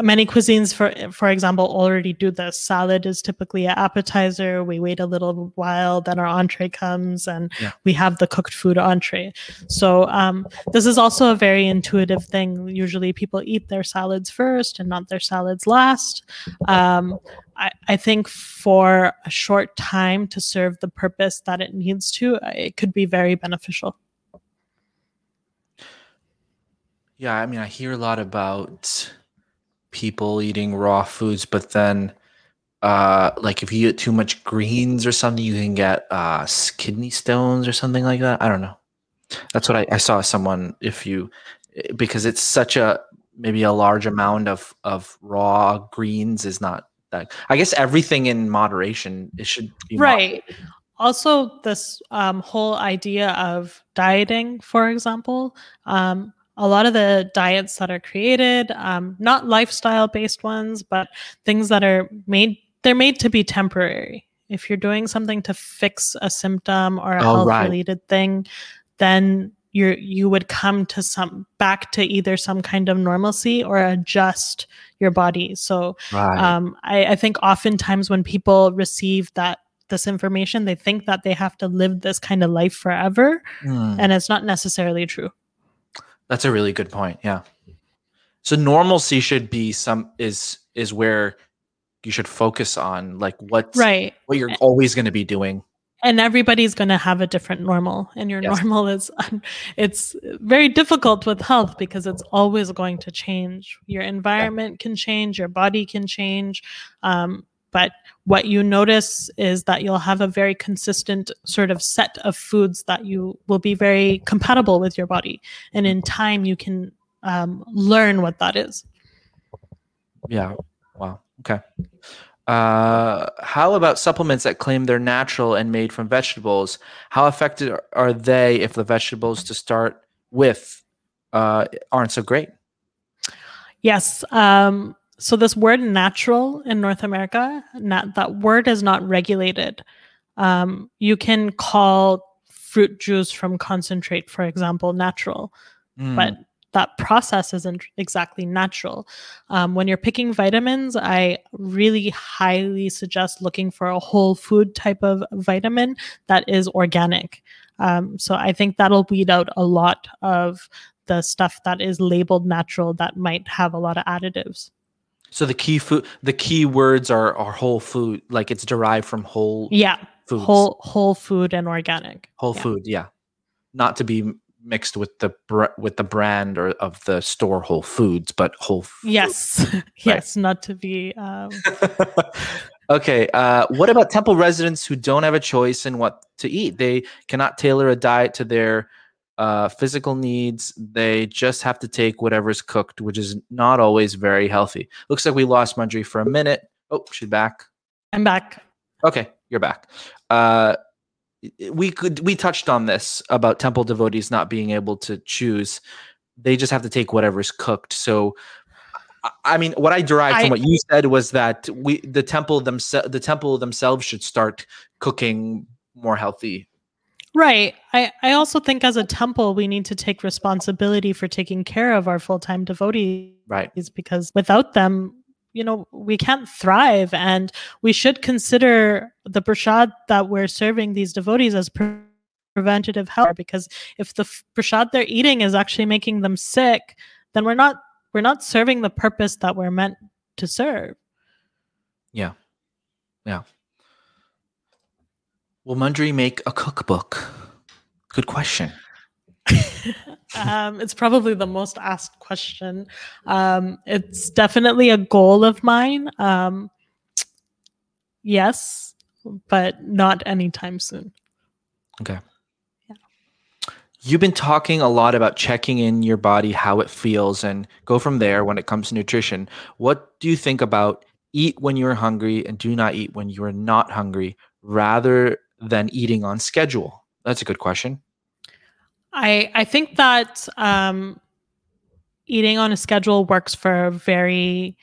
many cuisines, for example, already do this. Salad is typically an appetizer. We wait a little while, then our entree comes, and we have the cooked food entree. So this is also a very intuitive thing. Usually people eat their salads first and not their salads last. I think for a short time to serve the purpose that it needs to, it could be very beneficial. Yeah, I mean, I hear a lot about people eating raw foods, but then like if you eat too much greens or something, you can get kidney stones or something like that. I don't know. That's what I saw someone, because it's such a large amount of raw greens is not that. I guess everything in moderation, it should be right. Moderated. Also, this whole idea of dieting, for example, a lot of the diets that are created, not lifestyle-based ones, but things that are made to be temporary. If you're doing something to fix a symptom or a health-related thing, then you would come to back to either some kind of normalcy or adjust your body. So I think oftentimes when people receive this information, they think that they have to live this kind of life forever, and it's not necessarily true. That's a really good point. Yeah. So normalcy should be is where you should focus on, like what you're always going to be doing. And everybody's going to have a different normal, and your normal is, it's very difficult with health because it's always going to change. Your environment can change, your body can change. But what you notice is that you'll have a very consistent sort of set of foods that you will be very compatible with your body. And in time, you can learn what that is. Yeah. Wow. Okay. How about supplements that claim they're natural and made from vegetables? How effective are they if the vegetables to start with aren't so great? Yes. So this word natural in North America, that word is not regulated. You can call fruit juice from concentrate, for example, natural, but that process isn't exactly natural. When you're picking vitamins, I really highly suggest looking for a whole food type of vitamin that is organic. So I think that'll weed out a lot of the stuff that is labeled natural that might have a lot of additives. So the key words are whole food, like it's derived from whole foods. Whole food and organic. Whole food, yeah. Not to be mixed with the brand or of the store Whole Foods, but whole food. Yes. Right. Yes, not to be Okay, what about temple residents who don't have a choice in what to eat? They cannot tailor a diet to their physical needs. They just have to take whatever's cooked, which is not always very healthy. Looks like we lost Manjari for a minute. Oh, she's back. I'm back. Okay, you're back. We touched on this about temple devotees not being able to choose. They just have to take whatever's cooked. So, I mean, what I derived from what you said was that the temple themselves should start cooking more healthy. Right. I also think as a temple, we need to take responsibility for taking care of our full-time devotees. Right. Because without them, we can't thrive. And we should consider the prasad that we're serving these devotees as preventative health. Because if the prasad they're eating is actually making them sick, then we're not serving the purpose that we're meant to serve. Yeah. Yeah. Will Manjari make a cookbook? Good question. It's probably the most asked question. It's definitely a goal of mine. Yes, but not anytime soon. Okay. Yeah. You've been talking a lot about checking in your body, how it feels, and go from there when it comes to nutrition. What do you think about eat when you're hungry and do not eat when you're not hungry rather than eating on schedule? That's a good question. I think that eating on a schedule works for a very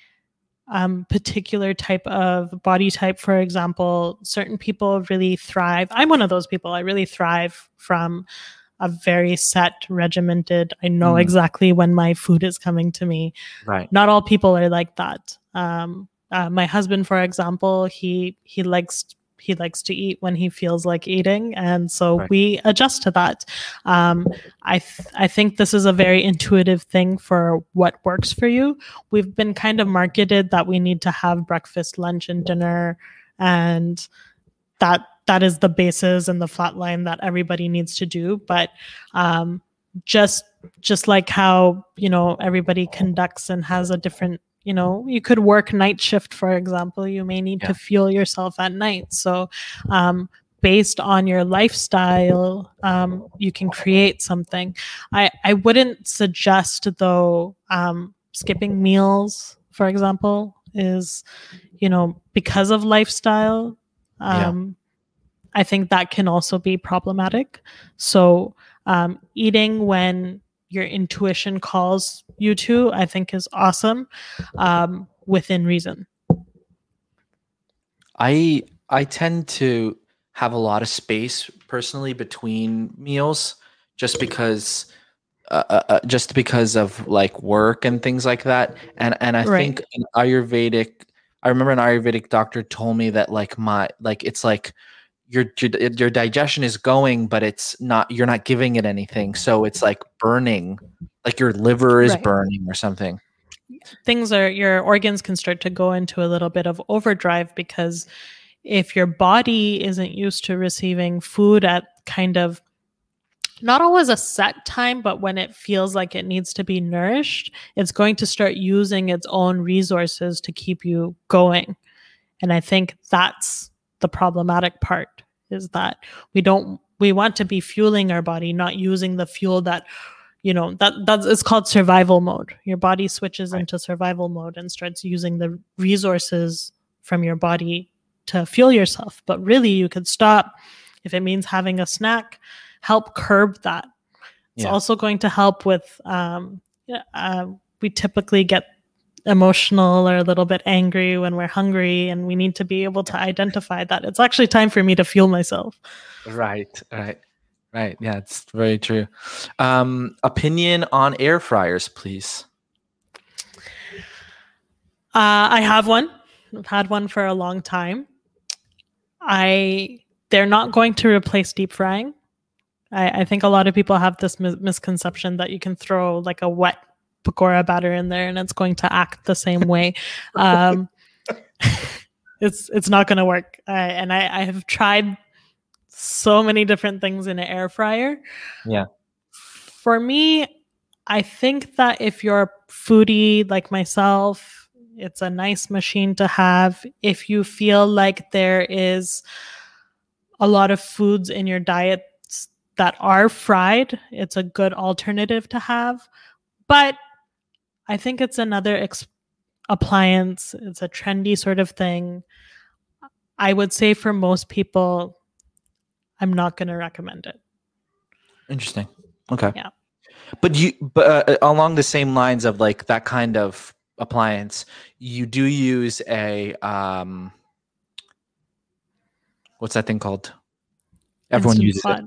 particular type of body type. For example, certain people really thrive. I'm one of those people. I really thrive from a very set, regimented, I know exactly when my food is coming to me. Right. Not all people are like that. My husband, for example, he likes to eat when he feels like eating. And so we adjust to that. I think this is a very intuitive thing for what works for you. We've been kind of marketed that we need to have breakfast, lunch, and dinner. And that is the basis and the flat line that everybody needs to do. But just like how, everybody conducts and has a different you know, you could work night shift, for example. You may need to fuel yourself at night. So based on your lifestyle, you can create something. I wouldn't suggest, though, skipping meals, for example, is, you know, because of lifestyle. I think that can also be problematic. So eating when your intuition calls you to, I think, is awesome, within reason. I tend to have a lot of space personally between meals, just because of like work and things like that. And I think an Ayurvedic, I remember an Ayurvedic doctor told me that like it's like your digestion is going, but it's not, you're not giving it anything. So it's like burning, like your liver is burning or something. Your organs can start to go into a little bit of overdrive, because if your body isn't used to receiving food at kind of not always a set time, but when it feels like it needs to be nourished, it's going to start using its own resources to keep you going. And I think that's the problematic part, is that we want to be fueling our body, not using the fuel that, you know, that's it's called survival mode. Your body switches into survival mode and starts using the resources from your body to fuel yourself. But really, you could stop. If it means having a snack, help curb that. It's also going to help with, we typically get emotional or a little bit angry when we're hungry, and we need to be able to identify that it's actually time for me to fuel myself. Right. Yeah, it's very true. Opinion on air fryers, please. I have one. I've had one for a long time. They're not going to replace deep frying. I think a lot of people have this misconception that you can throw like a wet pakora batter in there and it's going to act the same way. It's not going to work. And I have tried so many different things in an air fryer. Yeah. For me, I think that if you're a foodie like myself, it's a nice machine to have. If you feel like there is a lot of foods in your diet that are fried, it's a good alternative to have. But I think it's another appliance. It's a trendy sort of thing. I would say for most people, I'm not going to recommend it. Interesting. Okay. Yeah. But along the same lines of like that kind of appliance, you do use a what's that thing called? Everyone uses it.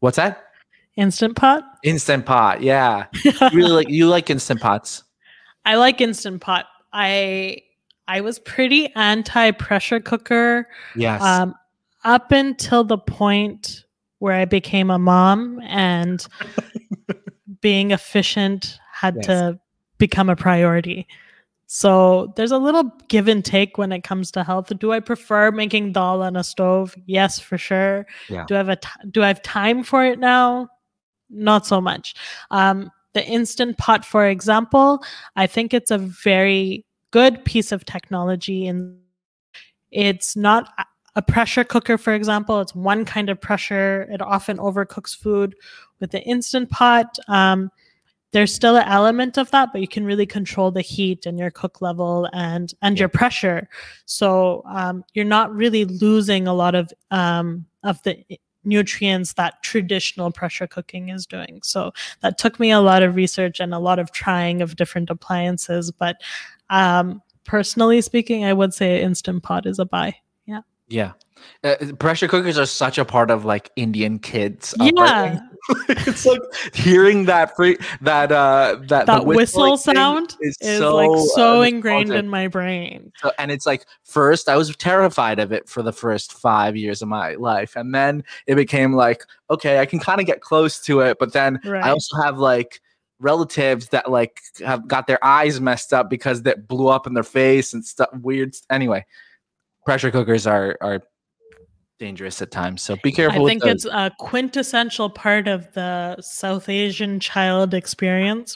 What's that? Instant pot? Instant pot, yeah. You like instant pots? I like instant pot. I was pretty anti-pressure cooker. Yes. Up until the point where I became a mom, and being efficient had to become a priority. So there's a little give and take when it comes to health. Do I prefer making dal on a stove? Yes, for sure. Yeah. Do I have time for it now? Not so much. The Instant Pot, for example, I think it's a very good piece of technology, and it's not a pressure cooker, for example. It's one kind of pressure. It often overcooks food. With the Instant Pot, there's still an element of that, but you can really control the heat and your cook level and your pressure. So you're not really losing a lot of the nutrients that traditional pressure cooking is doing. So that took me a lot of research and a lot of trying of different appliances. But personally speaking, I would say Instant Pot is a buy. Yeah. Yeah. Pressure cookers are such a part of like Indian kids. Yeah. It's like hearing that whistle sound is so ingrained in my brain. So, and it's like, first I was terrified of it for the first 5 years of my life. And then it became like, okay, I can kind of get close to it. But then I also have like relatives that like have got their eyes messed up because that blew up in their face and stuff weird. Anyway, pressure cookers are dangerous at times. So be careful. I think it's a quintessential part of the South Asian child experience.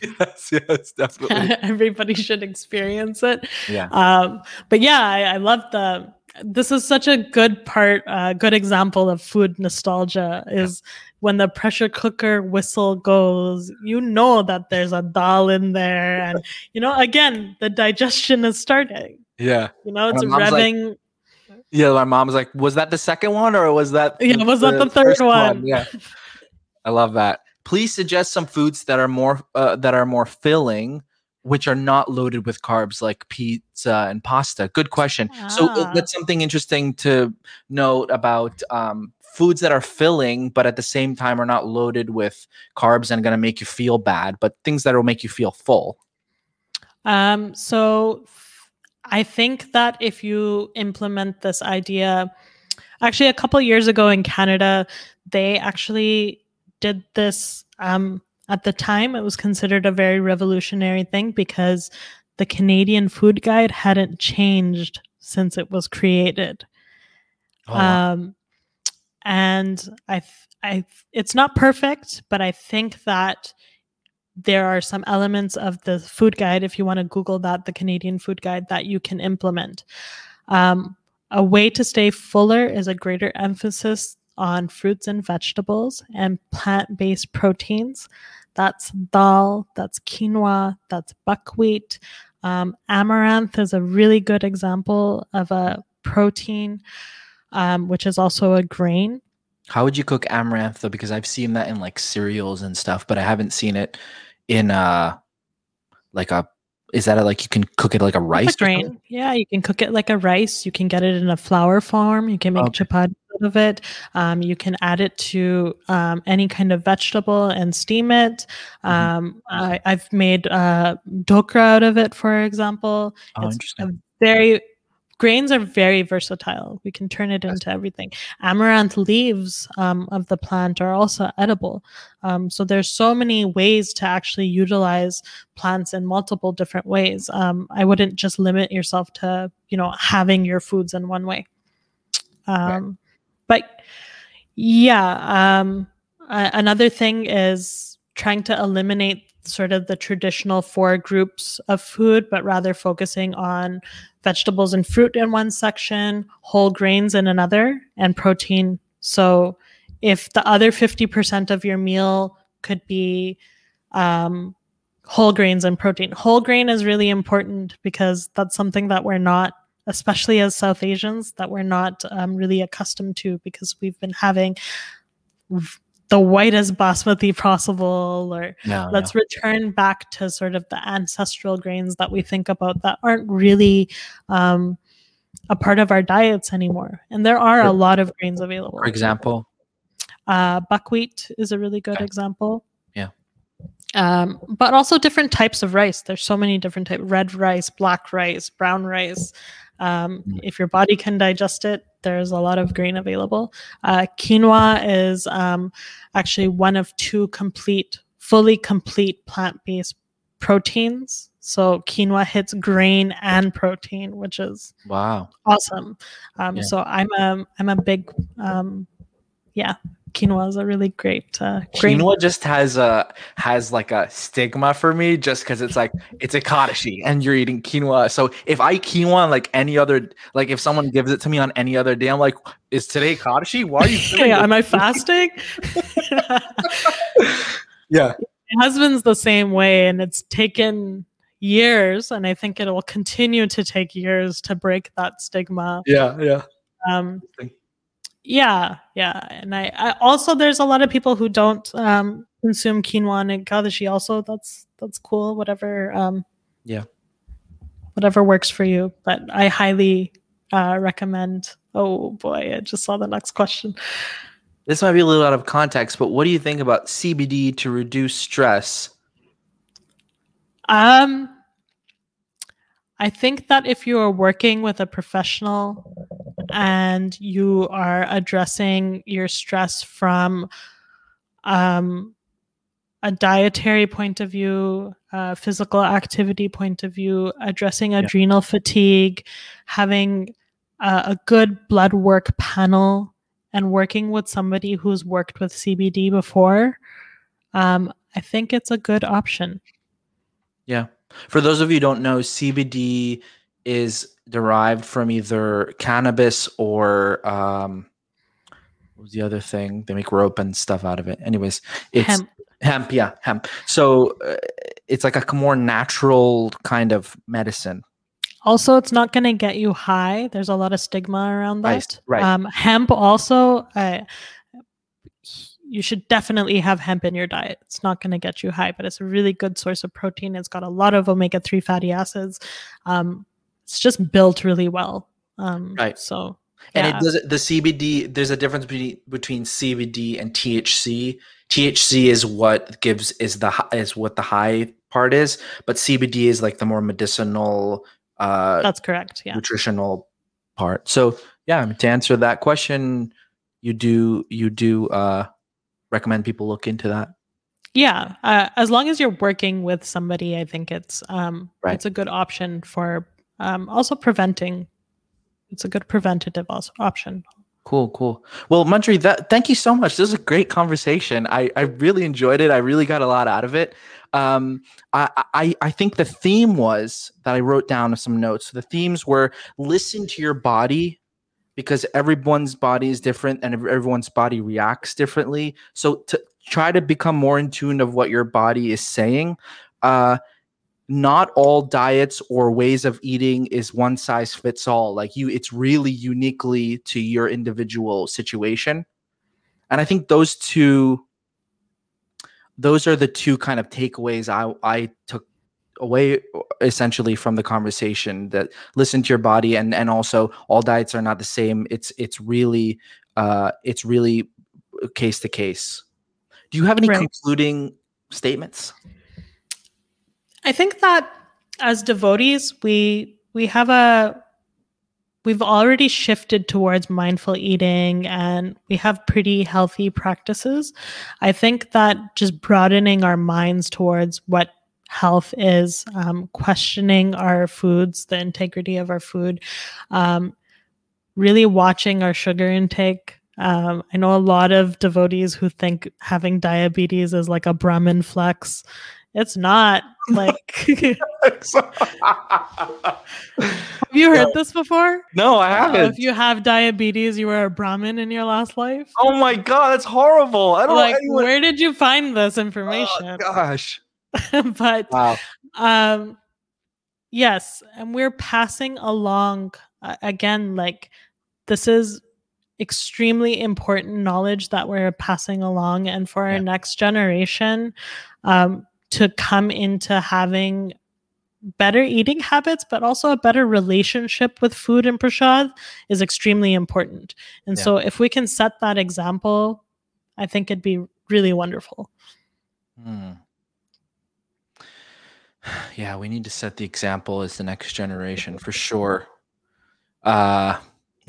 Yes, definitely. Everybody should experience it. Yeah. But yeah, I love the. This is such a good part, good example of food nostalgia is when the pressure cooker whistle goes, you know that there's a dal in there. And, you know, again, the digestion is starting. Yeah. You know, it's revving. Like, yeah, my mom's like, was that the second one or was that? Yeah, was that the third one? Yeah. I love that. Please suggest some foods that are more filling, which are not loaded with carbs like pizza and pasta. Good question. Ah. So that's something interesting to note about foods that are filling, but at the same time are not loaded with carbs and going to make you feel bad, but things that will make you feel full. So I think that if you implement this idea, actually a couple of years ago in Canada, they actually did this, at the time, it was considered a very revolutionary thing because the Canadian Food Guide hadn't changed since it was created. Oh. And I it's not perfect, but I think that there are some elements of the food guide, if you want to Google that, the Canadian Food Guide, that you can implement. A way to stay fuller is a greater emphasis on fruits and vegetables and plant-based proteins. That's dal, that's quinoa, that's buckwheat. Amaranth is a really good example of a protein, which is also a grain. How would you cook amaranth though? Because I've seen that in like cereals and stuff, but I haven't seen it in you can cook it like a rice? It's a grain. Yeah, you can cook it like a rice. You can get it in a flour form. You can make chapati of it. You can add it to any kind of vegetable and steam it. I've made dokra out of it, for example. Oh, it's grains are very versatile. We can turn it into everything. Amaranth leaves of the plant are also edible. So there's so many ways to actually utilize plants in multiple different ways. I wouldn't just limit yourself to, having your foods in one way. Right. But yeah, another thing is trying to eliminate sort of the traditional four groups of food, but rather focusing on vegetables and fruit in one section, whole grains in another, and protein. So if the other 50% of your meal could be whole grains and protein, whole grain is really important because that's something that we're not, especially as South Asians, that we're not really accustomed to because we've been having the whitest basmati possible, or let's return back to sort of the ancestral grains that we think about that aren't really a part of our diets anymore. And there are a lot of grains available. For example? Buckwheat is a really good example. But also different types of rice. There's so many different types: red rice, black rice, brown rice. If your body can digest it, there's a lot of grain available. Quinoa is actually one of two fully complete plant-based proteins. So quinoa hits grain and protein, which is awesome. So I'm a big quinoa is a really great quinoa food. Just has like a stigma for me just because it's like it's Ekadashi and you're eating quinoa. So if I quinoa like any other, like if someone gives it to me on any other day, I'm like, is today Ekadashi? Why are you doing am I fasting? Yeah. My husband's the same way, and it's taken years, and I think it will continue to take years to break that stigma. And I also, there's a lot of people who don't consume quinoa and Ekadashi also. That's cool. Whatever. Whatever works for you. But I highly recommend. Oh boy, I just saw the next question. This might be a little out of context, but what do you think about CBD to reduce stress? I think that if you are working with a professional and you are addressing your stress from a dietary point of view, physical activity point of view, addressing adrenal fatigue, having a good blood work panel and working with somebody who's worked with CBD before, I think it's a good option. Yeah. For those of you who don't know, CBD is derived from either cannabis or what was the other thing? They make rope and stuff out of it. Anyways, it's hemp. Yeah, hemp. So it's like a more natural kind of medicine. Also, it's not going to get you high. There's a lot of stigma around that. Right. Hemp also, you should definitely have hemp in your diet. It's not going to get you high, but it's a really good source of protein. It's got a lot of omega-3 fatty acids. It's just built really well. Right. So, yeah. And it does the CBD. There's a difference between CBD and THC. THC is what gives is what the high part is, but CBD is like the more medicinal. That's correct. Yeah. Nutritional part. So yeah, to answer that question, you do recommend people look into that. Yeah. As long as you're working with somebody, I think it's a good option for, also preventing. It's a good preventative option. Cool. Well, Manjari, thank you so much. This was a great conversation. I really enjoyed it. I really got a lot out of it. I think the theme was that I wrote down some notes. The themes were listen to your body, because everyone's body is different and everyone's body reacts differently. So to try to become more in tune of what your body is saying. Not all diets or ways of eating is one size fits all. It's really uniquely to your individual situation. And I think those are the two kind of takeaways I took away essentially from the conversation, that listen to your body and also all diets are not the same. It's really case to case. Do you have any concluding statements? I think that as devotees, we've already shifted towards mindful eating and we have pretty healthy practices. I think that just broadening our minds towards what health is, questioning our foods, the integrity of our food, really watching our sugar intake. I know a lot of devotees who think having diabetes is like a Brahmin flex. It's not like. Have you heard this before? No, I haven't. If you have diabetes, you were a Brahmin in your last life. Oh my God, that's horrible! I don't know anyone... Where did you find this information? Oh, gosh. But wow. Yes, and we're passing along again. This is extremely important knowledge that we're passing along, and for our next generation. To come into having better eating habits, but also a better relationship with food and prasad is extremely important. And so if we can set that example, I think it'd be really wonderful. Yeah, we need to set the example as the next generation for sure. Well,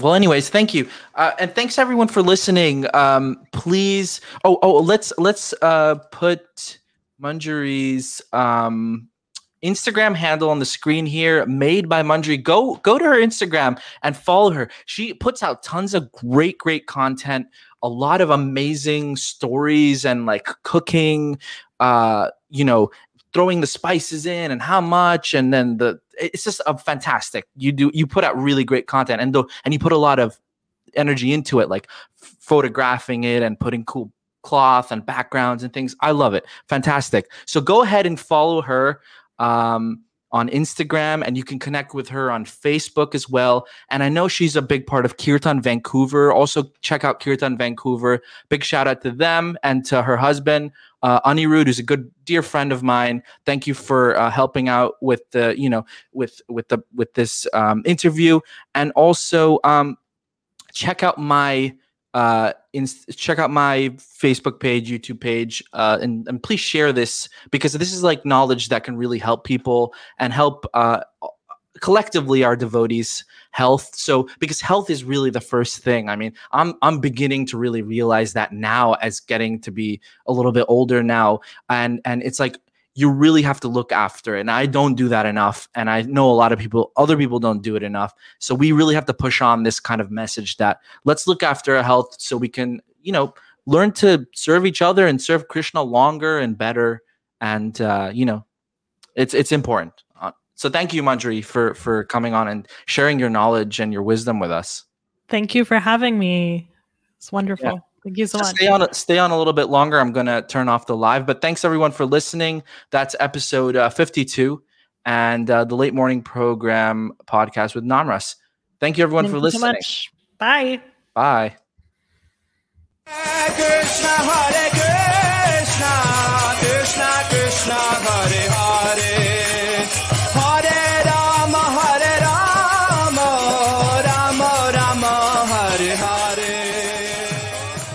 anyways, thank you. And thanks everyone for listening. Please. Let's put Manjari's Instagram handle on the screen here, Made by Manjari. Go to her Instagram and follow her. She puts out tons of great content, a lot of amazing stories and cooking, throwing the spices in and how much, and then it's just a fantastic. You put out really great content and you put a lot of energy into it, photographing it and putting cool cloth and backgrounds and things. I love it. Fantastic. So go ahead and follow her on Instagram, and you can connect with her on Facebook as well. And I know she's a big part of Kirtan Vancouver. Also check out Kirtan Vancouver. Big shout out to them and to her husband, Anirudh, who's a good dear friend of mine. Thank you for helping out with the, with this interview. And also check out my Facebook page, YouTube page, and please share this, because this is knowledge that can really help people and help collectively our devotees' health. So, because health is really the first thing. I mean, I'm beginning to really realize that now, as getting to be a little bit older now, and it's you really have to look after it. And I don't do that enough. And I know a lot of people, other people don't do it enough. So we really have to push on this kind of message that let's look after our health so we can, you know, learn to serve each other and serve Krishna longer and better. And, you know, it's important. So thank you, Manjari, for coming on and sharing your knowledge and your wisdom with us. Thank you for having me. It's wonderful. Yeah. Thank you so much. Stay on a little bit longer. I'm going to turn off the live, but thanks everyone for listening. That's episode 52 and the Late Morning Program podcast with Namras. Thank you everyone for listening. So much. Bye. Bye. Hare Krishna, Hare Krishna.